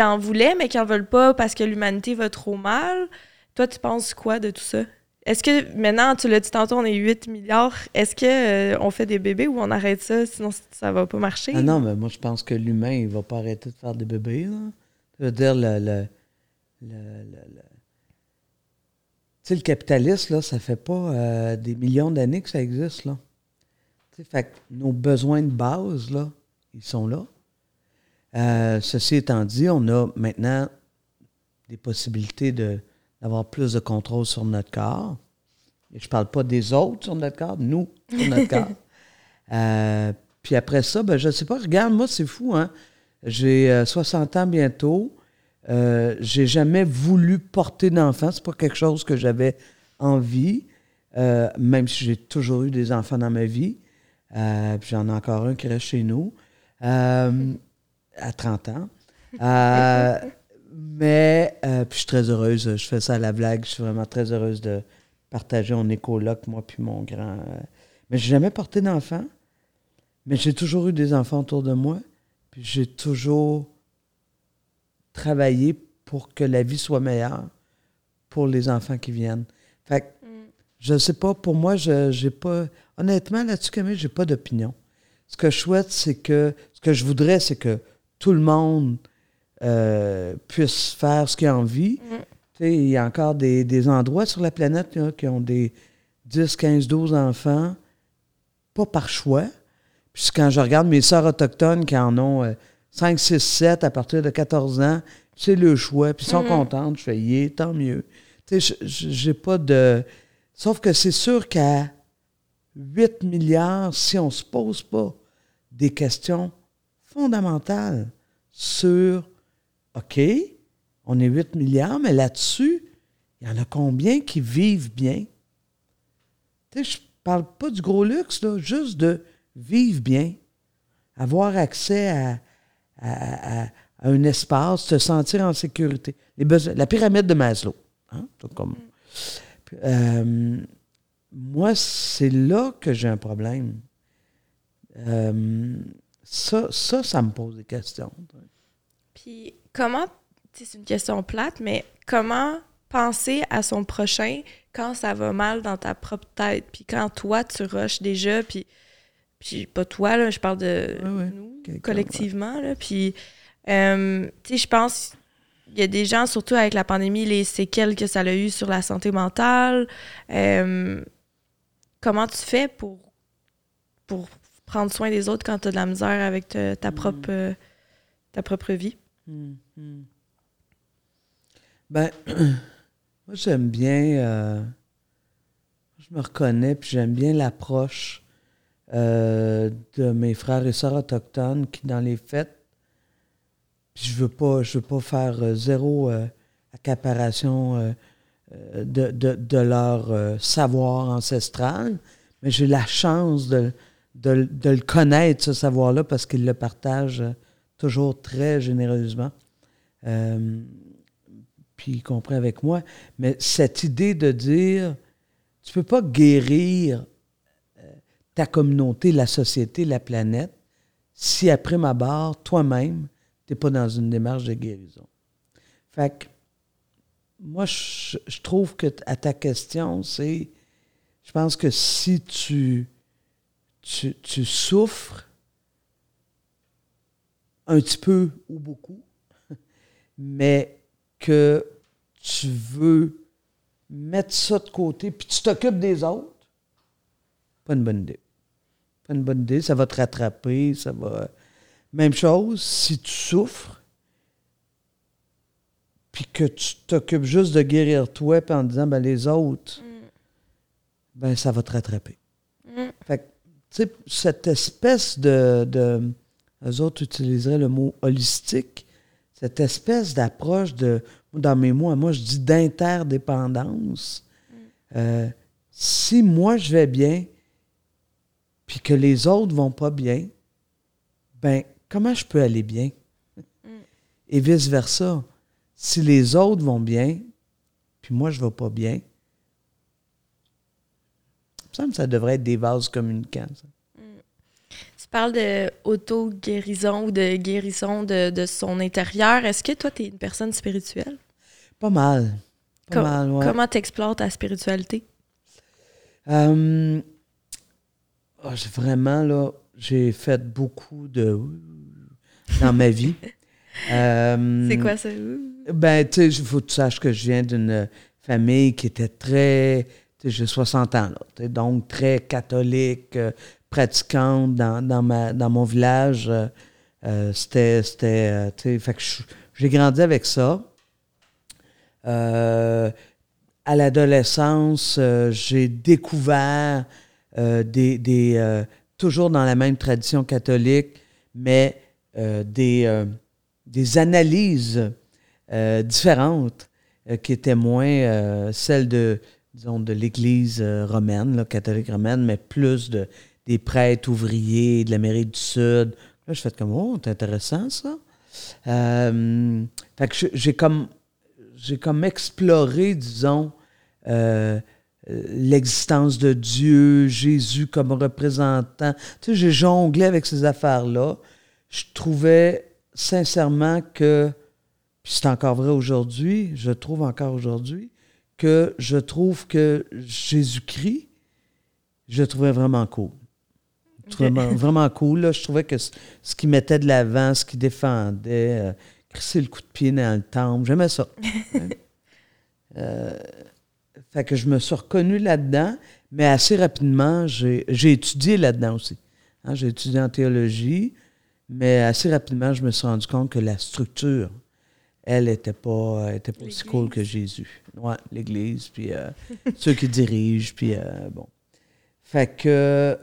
en voulaient, mais qui en veulent pas parce que l'humanité va trop mal, toi, tu penses quoi de tout ça? Est-ce que, maintenant, tu l'as dit tantôt, on est 8 milliards, est-ce qu'on fait des bébés ou on arrête ça, sinon ça va pas marcher? Ah non, mais moi, je pense que l'humain, il va pas arrêter de faire des bébés, là. Je veux dire, le capitalisme, là, ça fait pas des millions d'années que ça existe, là. T'sais, fait que nos besoins de base, là, ils sont là. Ceci étant dit, on a maintenant des possibilités d'avoir plus de contrôle sur notre corps. Je ne parle pas des autres sur notre corps, nous, sur notre corps. Puis après ça, ben, je ne sais pas, regarde, moi, c'est fou, hein. J'ai 60 ans bientôt. J'ai jamais voulu porter d'enfant. C'est pas quelque chose que j'avais envie, même si j'ai toujours eu des enfants dans ma vie. Puis j'en ai encore un qui reste chez nous à 30 ans. Mais puis je suis très heureuse. Je fais ça à la blague. Je suis vraiment très heureuse de partager. On est coloc, moi puis mon grand. Mais j'ai jamais porté d'enfant. Mais j'ai toujours eu des enfants autour de moi. Puis j'ai toujours travaillé pour que la vie soit meilleure pour les enfants qui viennent. Fait que, je sais pas, pour moi, j'ai pas... Honnêtement, là-dessus, Camille, j'ai pas d'opinion. Ce que je souhaite, c'est que... Ce que je voudrais, c'est que tout le monde puisse faire ce qu'il a envie. Mm. Tu sais, il y a encore des endroits sur la planète là, qui ont des 10, 15, 12 enfants, pas par choix. Puis quand je regarde mes sœurs autochtones qui en ont 5, 6, 7 à partir de 14 ans, c'est le choix, puis ils sont contentes, je fais « yeah, tant mieux ». Tu sais, j'ai pas de... Sauf que c'est sûr qu'à 8 milliards, si on se pose pas des questions fondamentales sur « OK, on est 8 milliards, mais là-dessus, il y en a combien qui vivent bien? » Tu sais, je parle pas du gros luxe, là, juste de... vivre bien, avoir accès à un espace, se sentir en sécurité. Les besoins, la pyramide de Maslow. Hein, tout comme. Moi, c'est là que j'ai un problème. Ça me pose des questions. Puis comment, c'est une question plate, mais comment penser à son prochain quand ça va mal dans ta propre tête, puis quand toi, tu rushes déjà, puis pas toi, là, je parle de nous, collectivement. Là, puis, tu sais, je pense qu'il y a des gens, surtout avec la pandémie, les séquelles que ça a eu sur la santé mentale. Comment tu fais pour prendre soin des autres quand tu as de la misère avec ta propre vie? Ben, moi, j'aime bien... je me reconnais, puis j'aime bien l'approche de mes frères et sœurs autochtones qui, dans les fêtes, puis je veux pas faire zéro accaparation de leur savoir ancestral, mais j'ai la chance de le connaître, ce savoir-là, parce qu'ils le partagent toujours très généreusement. Puis ils comprennent avec moi. Mais cette idée de dire, tu peux pas guérir ta communauté, la société, la planète, si après ma barre, toi-même, t'es pas dans une démarche de guérison. Fait que, moi, je trouve que à ta question, c'est, je pense que si tu souffres un petit peu ou beaucoup, mais que tu veux mettre ça de côté, puis tu t'occupes des autres, pas une bonne idée. Pas une bonne idée, ça va te rattraper, ça va... Même chose, si tu souffres, puis que tu t'occupes juste de guérir toi, puis en disant, ben les autres, ben ça va te rattraper. Fait que, tu sais, cette espèce de... Eux autres utiliseraient le mot holistique, cette espèce d'approche de... Dans mes mots, moi, je dis d'interdépendance. Si moi, je vais bien... puis que les autres vont pas bien, ben comment je peux aller bien? Et vice-versa. Si les autres vont bien, puis moi, je vais pas bien, il me semble que ça devrait être des vases communicants. Ça. Tu parles d'auto-guérison ou de guérison de son intérieur. Est-ce que toi, tu es une personne spirituelle? Pas mal. Pas mal, ouais. Comment t'explores ta spiritualité? Vraiment, là, j'ai fait beaucoup de... dans ma vie. C'est quoi ça? Ben, tu sais, il faut que tu saches que je viens d'une famille qui était très... Tu sais, j'ai 60 ans, là. Donc, très catholique, pratiquante dans mon village. C'était tu sais, fait que j'ai grandi avec ça. à l'adolescence, j'ai découvert toujours dans la même tradition catholique, mais des analyses différentes qui étaient moins celles de, disons, de l'Église romaine, là, catholique romaine, mais plus des prêtres ouvriers de l'Amérique du Sud. Là, je fais comme « Oh, c'est intéressant, ça! » Fait que j'ai comme exploré, disons, l'existence de Dieu, Jésus comme représentant. Tu sais, j'ai jonglé avec ces affaires-là. Je trouvais sincèrement que, puis c'est encore vrai aujourd'hui, je trouve encore aujourd'hui, que je trouve que Jésus-Christ, je le trouvais vraiment cool. Vraiment cool, là. Je trouvais que ce qu'il mettait de l'avant, ce qu'il défendait, crisser le coup de pied dans le temple, j'aimais ça. Fait que je me suis reconnue là-dedans, mais assez rapidement, j'ai étudié là-dedans aussi. Hein, j'ai étudié en théologie, mais assez rapidement, je me suis rendu compte que la structure, elle était pas aussi cool que Jésus. Ouais, l'Église, puis ceux qui dirigent, puis bon. Fait que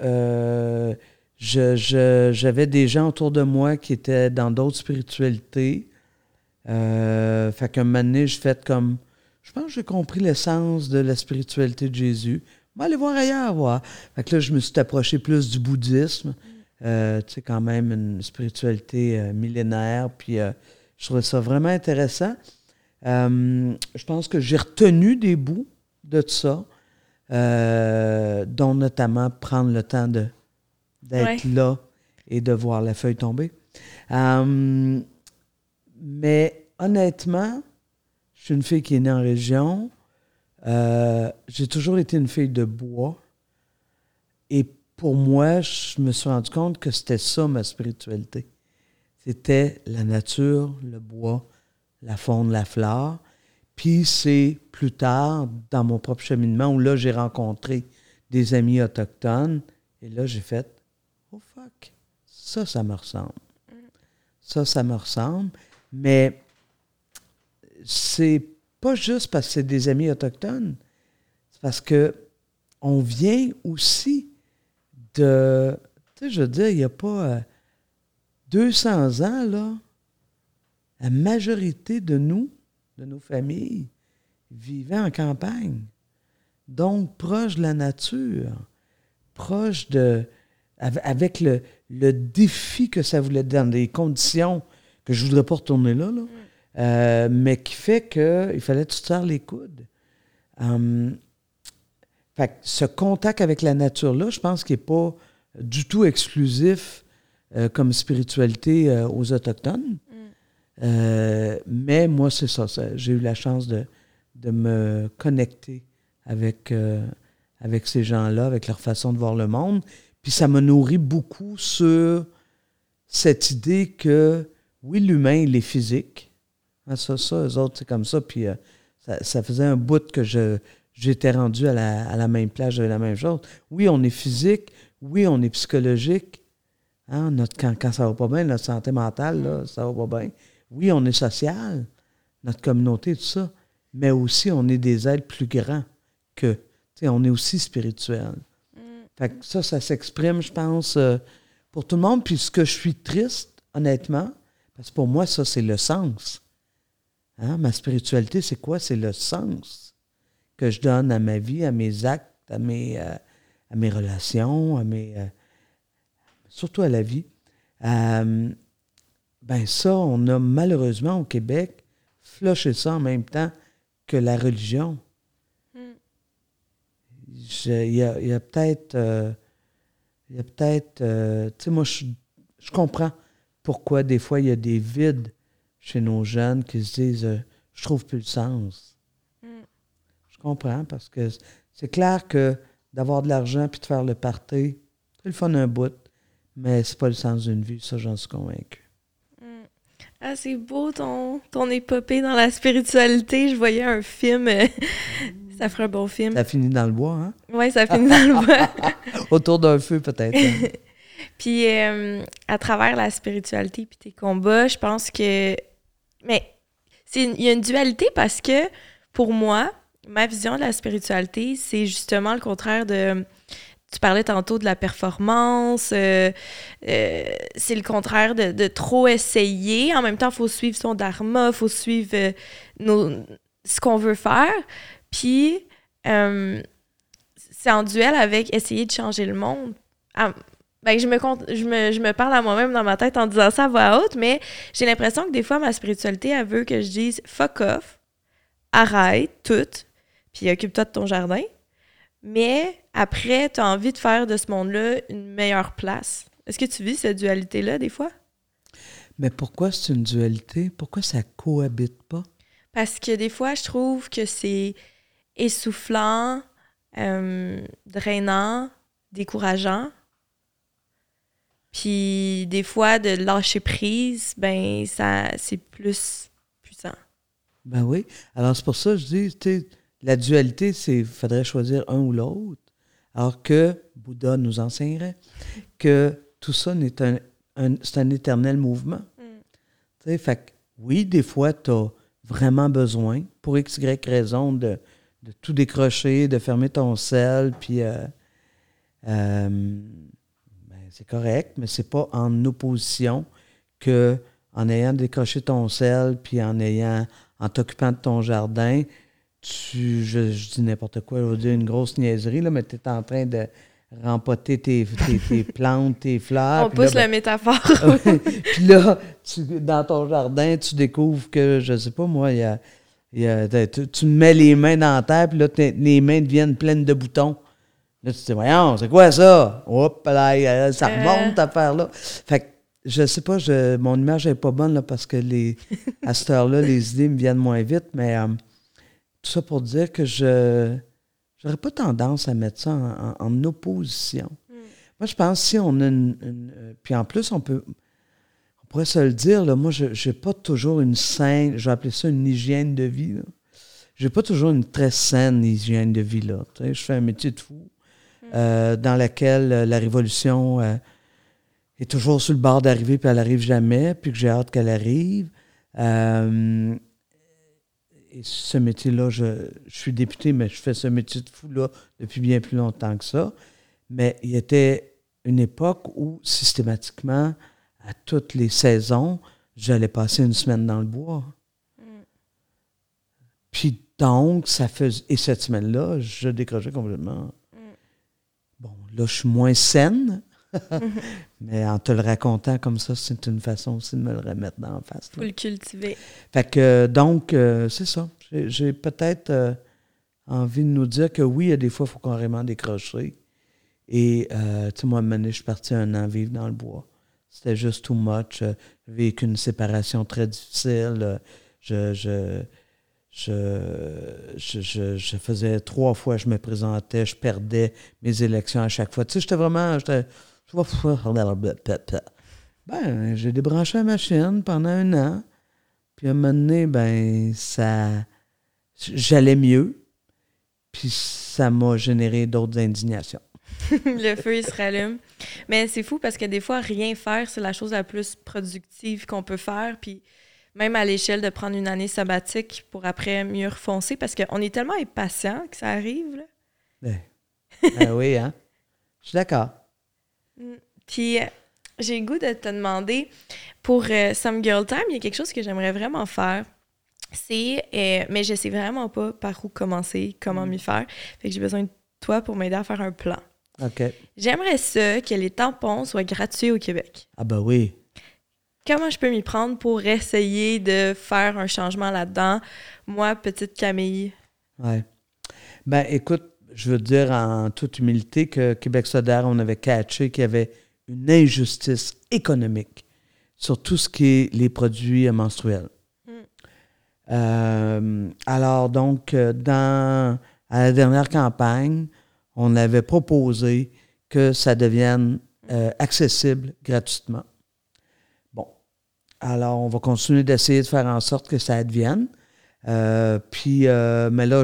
j'avais des gens autour de moi qui étaient dans d'autres spiritualités. Fait qu'un moment donné, je fais comme... Je pense que j'ai compris l'essence de la spiritualité de Jésus. On va aller voir ailleurs, voir. Fait que là, je me suis approché plus du bouddhisme. Tu sais, quand même, une spiritualité millénaire. Puis je trouvais ça vraiment intéressant. Je pense que j'ai retenu des bouts de tout ça, dont notamment prendre le temps d'être là et de voir la feuille tomber. Mais honnêtement... Je suis une fille qui est née en région. J'ai toujours été une fille de bois. Et pour moi, je me suis rendu compte que c'était ça, ma spiritualité. C'était la nature, le bois, la faune, la flore. Puis c'est plus tard, dans mon propre cheminement, où là, j'ai rencontré des amis autochtones. Et là, j'ai fait « Oh fuck! Ça me ressemble. Ça me ressemble. » Mais... c'est pas juste parce que c'est des amis autochtones, c'est parce que on vient aussi de... Tu sais, je veux dire, il n'y a pas 200 ans, là, la majorité de nous, de nos familles, vivaient en campagne. Donc, proche de la nature, proche de... avec le défi que ça voulait, dans des conditions que je ne voudrais pas retourner là. Mais qui fait qu'il fallait que tu te serres les coudes. Fait que ce contact avec la nature-là, je pense qu'il n'est pas du tout exclusif comme spiritualité aux Autochtones. Mais moi, c'est ça. J'ai eu la chance de me connecter avec ces gens-là, avec leur façon de voir le monde. Puis ça m'a nourri beaucoup sur cette idée que, oui, l'humain, il est physique. Ça, eux autres, c'est comme ça. Puis ça faisait un bout que j'étais rendu à la même place, j'avais la même chose. Oui, on est physique. Oui, on est psychologique. Hein, quand ça va pas bien, notre santé mentale, là, ça va pas bien. Oui, on est social, notre communauté, tout ça. Mais aussi, on est des êtres plus grands que... Tu sais, on est aussi spirituel. Fait que ça s'exprime, je pense, pour tout le monde. Puis ce que je suis triste, honnêtement, parce que pour moi, ça, c'est le sens. Hein, ma spiritualité, c'est quoi? C'est le sens que je donne à ma vie, à mes actes, à mes relations, surtout à la vie. Ben ça, on a malheureusement au Québec flushé ça en même temps que la religion. Il y a peut-être... tu sais, moi, je comprends pourquoi des fois il y a des vides chez nos jeunes qui se disent « je trouve plus le sens ». Je comprends, parce que c'est clair que d'avoir de l'argent puis de faire le party, c'est le fun un bout, mais c'est pas le sens d'une vie, ça j'en suis convaincu. Ah, c'est beau ton épopée dans la spiritualité, je voyais un film, ça ferait un bon film. Ça finit dans le bois, hein? Oui, ça finit dans le bois. Autour d'un feu peut-être. Hein? Puis à travers la spiritualité puis tes combats, je pense que... Mais il y a une dualité parce que, pour moi, ma vision de la spiritualité, c'est justement le contraire de... Tu parlais tantôt de la performance, c'est le contraire de trop essayer. En même temps, il faut suivre son dharma, il faut suivre ce qu'on veut faire. Puis, c'est en duel avec essayer de changer le monde. Je me parle à moi-même dans ma tête en disant ça à voix haute, mais j'ai l'impression que des fois, ma spiritualité, elle veut que je dise « fuck off », « arrête », « tout », puis « occupe-toi de ton jardin ». Mais après, tu as envie de faire de ce monde-là une meilleure place. Est-ce que tu vis cette dualité-là, des fois? Mais pourquoi c'est une dualité? Pourquoi ça cohabite pas? Parce que des fois, je trouve que c'est essoufflant, drainant, décourageant. Puis des fois, de lâcher prise, ben ça c'est plus puissant. Ben oui. Alors c'est pour ça que je dis, tu sais, la dualité, c'est qu'il faudrait choisir un ou l'autre, alors que Bouddha nous enseignerait que tout ça n'est c'est un éternel mouvement. Tu sais, fait que oui, des fois, tu as vraiment besoin, pour x, y raison, de tout décrocher, de fermer ton sel, puis ben, c'est correct, mais c'est pas en opposition que en ayant décroché ton sel, puis en t'occupant de ton jardin, je dis n'importe quoi, je vais dire une grosse niaiserie, là, mais tu es en train de rempoter tes plantes, tes fleurs. On pousse la métaphore. Puis là, dans ton jardin, tu découvres que, je sais pas moi, tu mets les mains dans la terre, puis là, les mains deviennent pleines de boutons. Là, tu te dis, voyons, c'est quoi ça? Hop, là, ça remonte, cette affaire-là. Fait que, je sais pas, mon image n'est pas bonne, là, parce que à cette heure-là, les idées me viennent moins vite, mais... Tout ça pour dire que je n'aurais pas tendance à mettre ça en opposition. Mm. Moi, je pense si on a puis en plus, on pourrait se le dire, là, moi, je n'ai pas toujours une saine... Je vais appeler ça une hygiène de vie. Je n'ai pas toujours une très saine hygiène de vie. Là. Je fais un métier de fou dans lequel la révolution est toujours sur le bord d'arriver puis elle n'arrive jamais, puis que j'ai hâte qu'elle arrive. Et ce métier-là, je suis député, mais je fais ce métier de fou-là depuis bien plus longtemps que ça. Mais il y était une époque où, systématiquement, à toutes les saisons, j'allais passer une semaine dans le bois. Mm. Puis donc, ça faisait... Et cette semaine-là, je décrochais complètement. Mm. Bon, là, je suis moins saine, mais en te le racontant comme ça, c'est une façon aussi de me le remettre dans la face. Faut le cultiver. Fait que, donc, c'est ça. J'ai peut-être envie de nous dire que oui, il y a des fois, il faut carrément décrocher. Et, tu sais, moi, à un moment donné, je suis parti 1 an vivre dans le bois. C'était juste too much. J'ai vécu une séparation très difficile. Je faisais 3 fois, je me présentais, je perdais mes élections à chaque fois. Tu sais, j'étais vraiment... Ben, j'ai débranché la machine pendant 1 an. Puis à un moment donné, ben, j'allais mieux. Puis ça m'a généré d'autres indignations. Le feu, il se rallume. Mais c'est fou parce que des fois, rien faire, c'est la chose la plus productive qu'on peut faire. Puis même à l'échelle de prendre une année sabbatique pour après mieux refoncer. Parce qu'on est tellement impatient que ça arrive, là. Ben oui, hein? Je suis d'accord. Puis, j'ai le goût de te demander, pour Some Girl Time, il y a quelque chose que j'aimerais vraiment faire. C'est, mais je sais vraiment pas par où commencer, comment m'y faire. Fait que j'ai besoin de toi pour m'aider à faire un plan. OK. J'aimerais ça que les tampons soient gratuits au Québec. Ah ben oui. Comment je peux m'y prendre pour essayer de faire un changement là-dedans? Moi, petite Camille. Ouais. Ben écoute, je veux dire en toute humilité que Québec solidaire, on avait catché qu'il y avait une injustice économique sur tout ce qui est les produits menstruels. Mm. Alors donc, à la dernière campagne, on avait proposé que ça devienne accessible gratuitement. Bon, alors on va continuer d'essayer de faire en sorte que ça advienne. Mais là,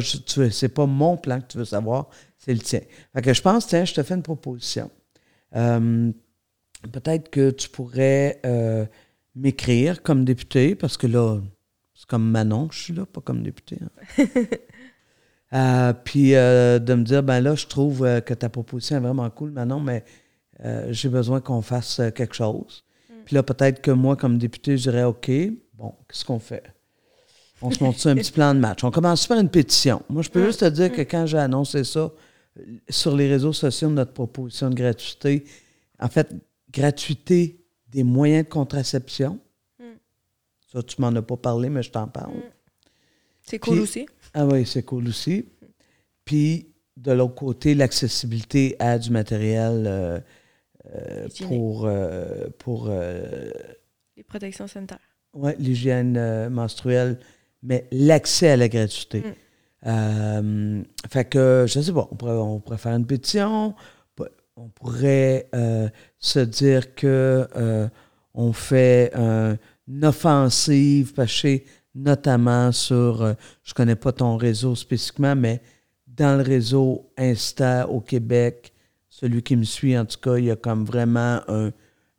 c'est pas mon plan que tu veux savoir, c'est le tien. Fait que je pense, tiens, je te fais une proposition. Peut-être que tu pourrais m'écrire comme député, parce que là, c'est comme Manon, je suis là, pas comme député. Hein. Puis de me dire, ben là, je trouve que ta proposition est vraiment cool, Manon, mais j'ai besoin qu'on fasse quelque chose. Mm. Puis là, peut-être que moi, comme député, je dirais, OK, bon, qu'est-ce qu'on fait? On se montre ça un petit plan de match. On commence par une pétition. Moi, je peux juste te dire que quand j'ai annoncé ça sur les réseaux sociaux, notre proposition de gratuité, en fait, gratuité des moyens de contraception. Mm. Ça, tu m'en as pas parlé, mais je t'en parle. Mm. C'est cool aussi. Ah oui, c'est cool aussi. Puis, de l'autre côté, l'accessibilité à du matériel pour les protections sanitaires. Oui, l'hygiène menstruelle, mais l'accès à la gratuité. Mm. Fait que, je sais pas, on pourrait faire une pétition, on pourrait se dire que on fait une offensive, pâchée, notamment sur, je connais pas ton réseau spécifiquement, mais dans le réseau Insta au Québec, celui qui me suit, en tout cas, il y a comme vraiment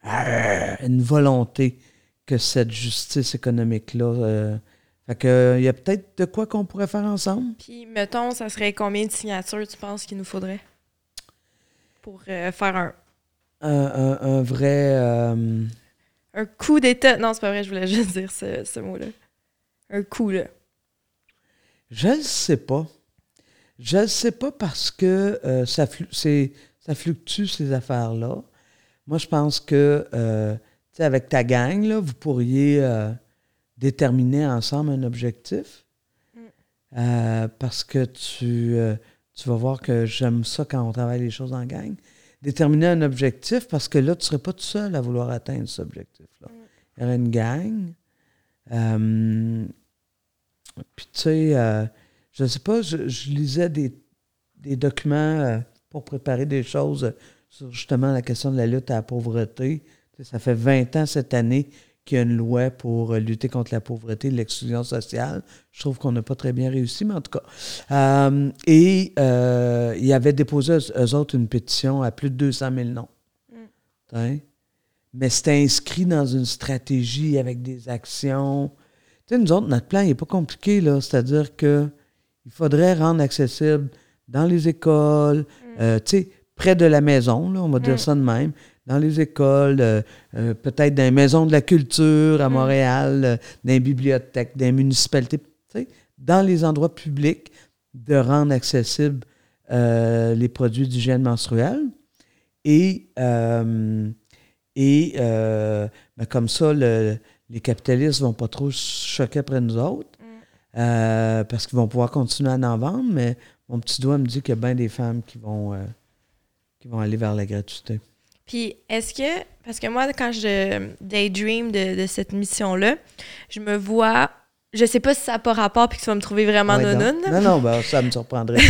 une volonté que cette justice économique-là... fait que il y a peut-être de quoi qu'on pourrait faire ensemble. Puis, mettons, ça serait combien de signatures, tu penses, qu'il nous faudrait pour faire un vrai... un coup d'État. Non, c'est pas vrai, je voulais juste dire ce mot-là. Un coup, là. Je le sais pas. Je le sais pas parce que ça fluctue, ces affaires-là. Moi, je pense que, tu sais, avec ta gang, là, vous pourriez déterminer ensemble un objectif. Mm. Parce que tu vas voir que j'aime ça quand on travaille les choses en gang. Déterminer un objectif parce que là, tu serais pas tout seul à vouloir atteindre cet objectif-là. Il y aurait une gang. Puis tu sais, je sais pas, je lisais des documents pour préparer des choses sur justement la question de la lutte à la pauvreté. T'sais, ça fait 20 ans cette année qu'il y a une loi pour lutter contre la pauvreté et l'exclusion sociale. Je trouve qu'on n'a pas très bien réussi, mais en tout cas. Et ils avaient déposé, eux autres, une pétition à plus de 200 000 noms. Mm. Mais c'était inscrit dans une stratégie avec des actions. Tu sais, nous autres, notre plan, il n'est pas compliqué, là. C'est-à-dire que il faudrait rendre accessible dans les écoles, tu sais, près de la maison, là, on va dire ça de même, dans les écoles, peut-être dans les maisons de la culture à Montréal, dans les bibliothèques, dans les municipalités, tu sais, dans les endroits publics, de rendre accessibles les produits d'hygiène menstruelle. Et ben comme ça, les capitalistes ne vont pas trop choquer après nous autres, parce qu'ils vont pouvoir continuer à en vendre, mais mon petit doigt me dit qu'il y a bien des femmes qui vont aller vers la gratuité. Puis, est-ce que... Parce que moi, quand je daydream de cette mission-là, je me vois... Je sais pas si ça n'a pas rapport puis que tu vas me trouver vraiment non. Non, ben, ça me surprendrait.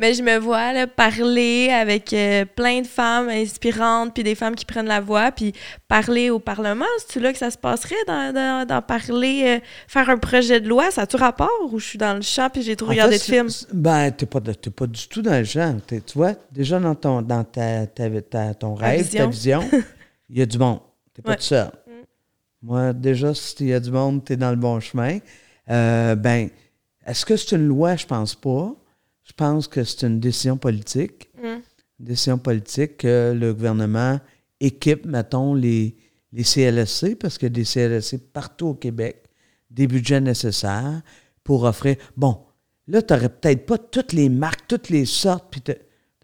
Mais je me vois là, parler avec plein de femmes inspirantes puis des femmes qui prennent la voix puis parler au Parlement. C'est-tu là que ça se passerait d'en parler, faire un projet de loi? Ça a-tu rapport ou je suis dans le champ puis j'ai trop regardé de films? Ben, t'es pas du tout dans le champ. Tu vois, déjà dans ton rêve, vision. Ta vision, il y a du monde. T'es pas tout seul. Moi, déjà, s'il y a du monde, t'es dans le bon chemin. Ben, est-ce que c'est une loi? Je pense pas. Je pense que c'est une décision politique. Une décision politique que le gouvernement équipe, mettons, les CLSC, parce qu'il y a des CLSC partout au Québec, des budgets nécessaires pour offrir... Bon, là, t'aurais peut-être pas toutes les marques, toutes les sortes, puis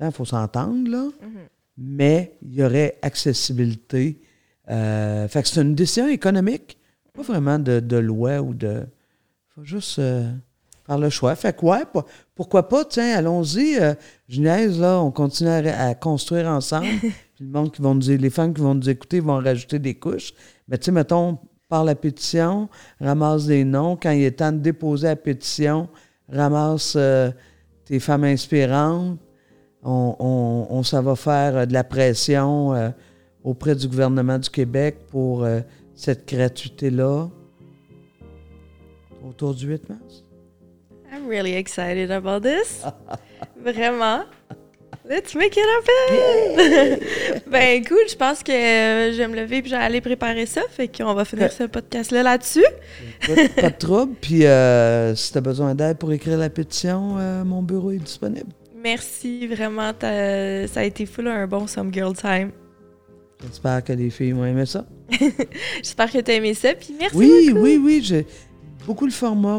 il faut s'entendre, là. Mais il y aurait accessibilité... fait que c'est une décision économique, pas vraiment de loi ou de... faut juste faire le choix. Fait que ouais, pourquoi pas, tiens, allons-y, je niaise, là, on continue à construire ensemble, puis le monde qui vont nous, les femmes qui vont nous écouter vont rajouter des couches. Mais tu sais, mettons, par la pétition, ramasse des noms, quand il est temps de déposer la pétition, ramasse tes femmes inspirantes, on ça va faire de la pression... auprès du gouvernement du Québec pour cette gratuité-là autour du 8 mars. I'm really excited about this. Vraiment. Let's make it happen! Yeah. Ben cool, je pense que je vais me lever et je vais aller préparer ça. Fait qu'on va finir ce podcast-là là-dessus. Pas de trouble. Puis si tu as besoin d'aide pour écrire la pétition, mon bureau est disponible. Merci, vraiment. Ça a été full un bon Some Girl Time. J'espère que les filles vont aimer ça. J'espère que tu as aimé ça. Puis merci beaucoup. Oui. J'ai beaucoup le format.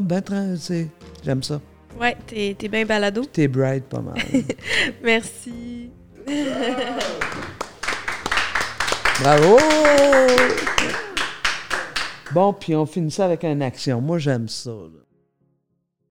J'aime ça. Ouais, t'es bien balado. Puis t'es bright pas mal. Merci. Bravo! Bon, puis on finit ça avec une action. Moi, j'aime ça, là.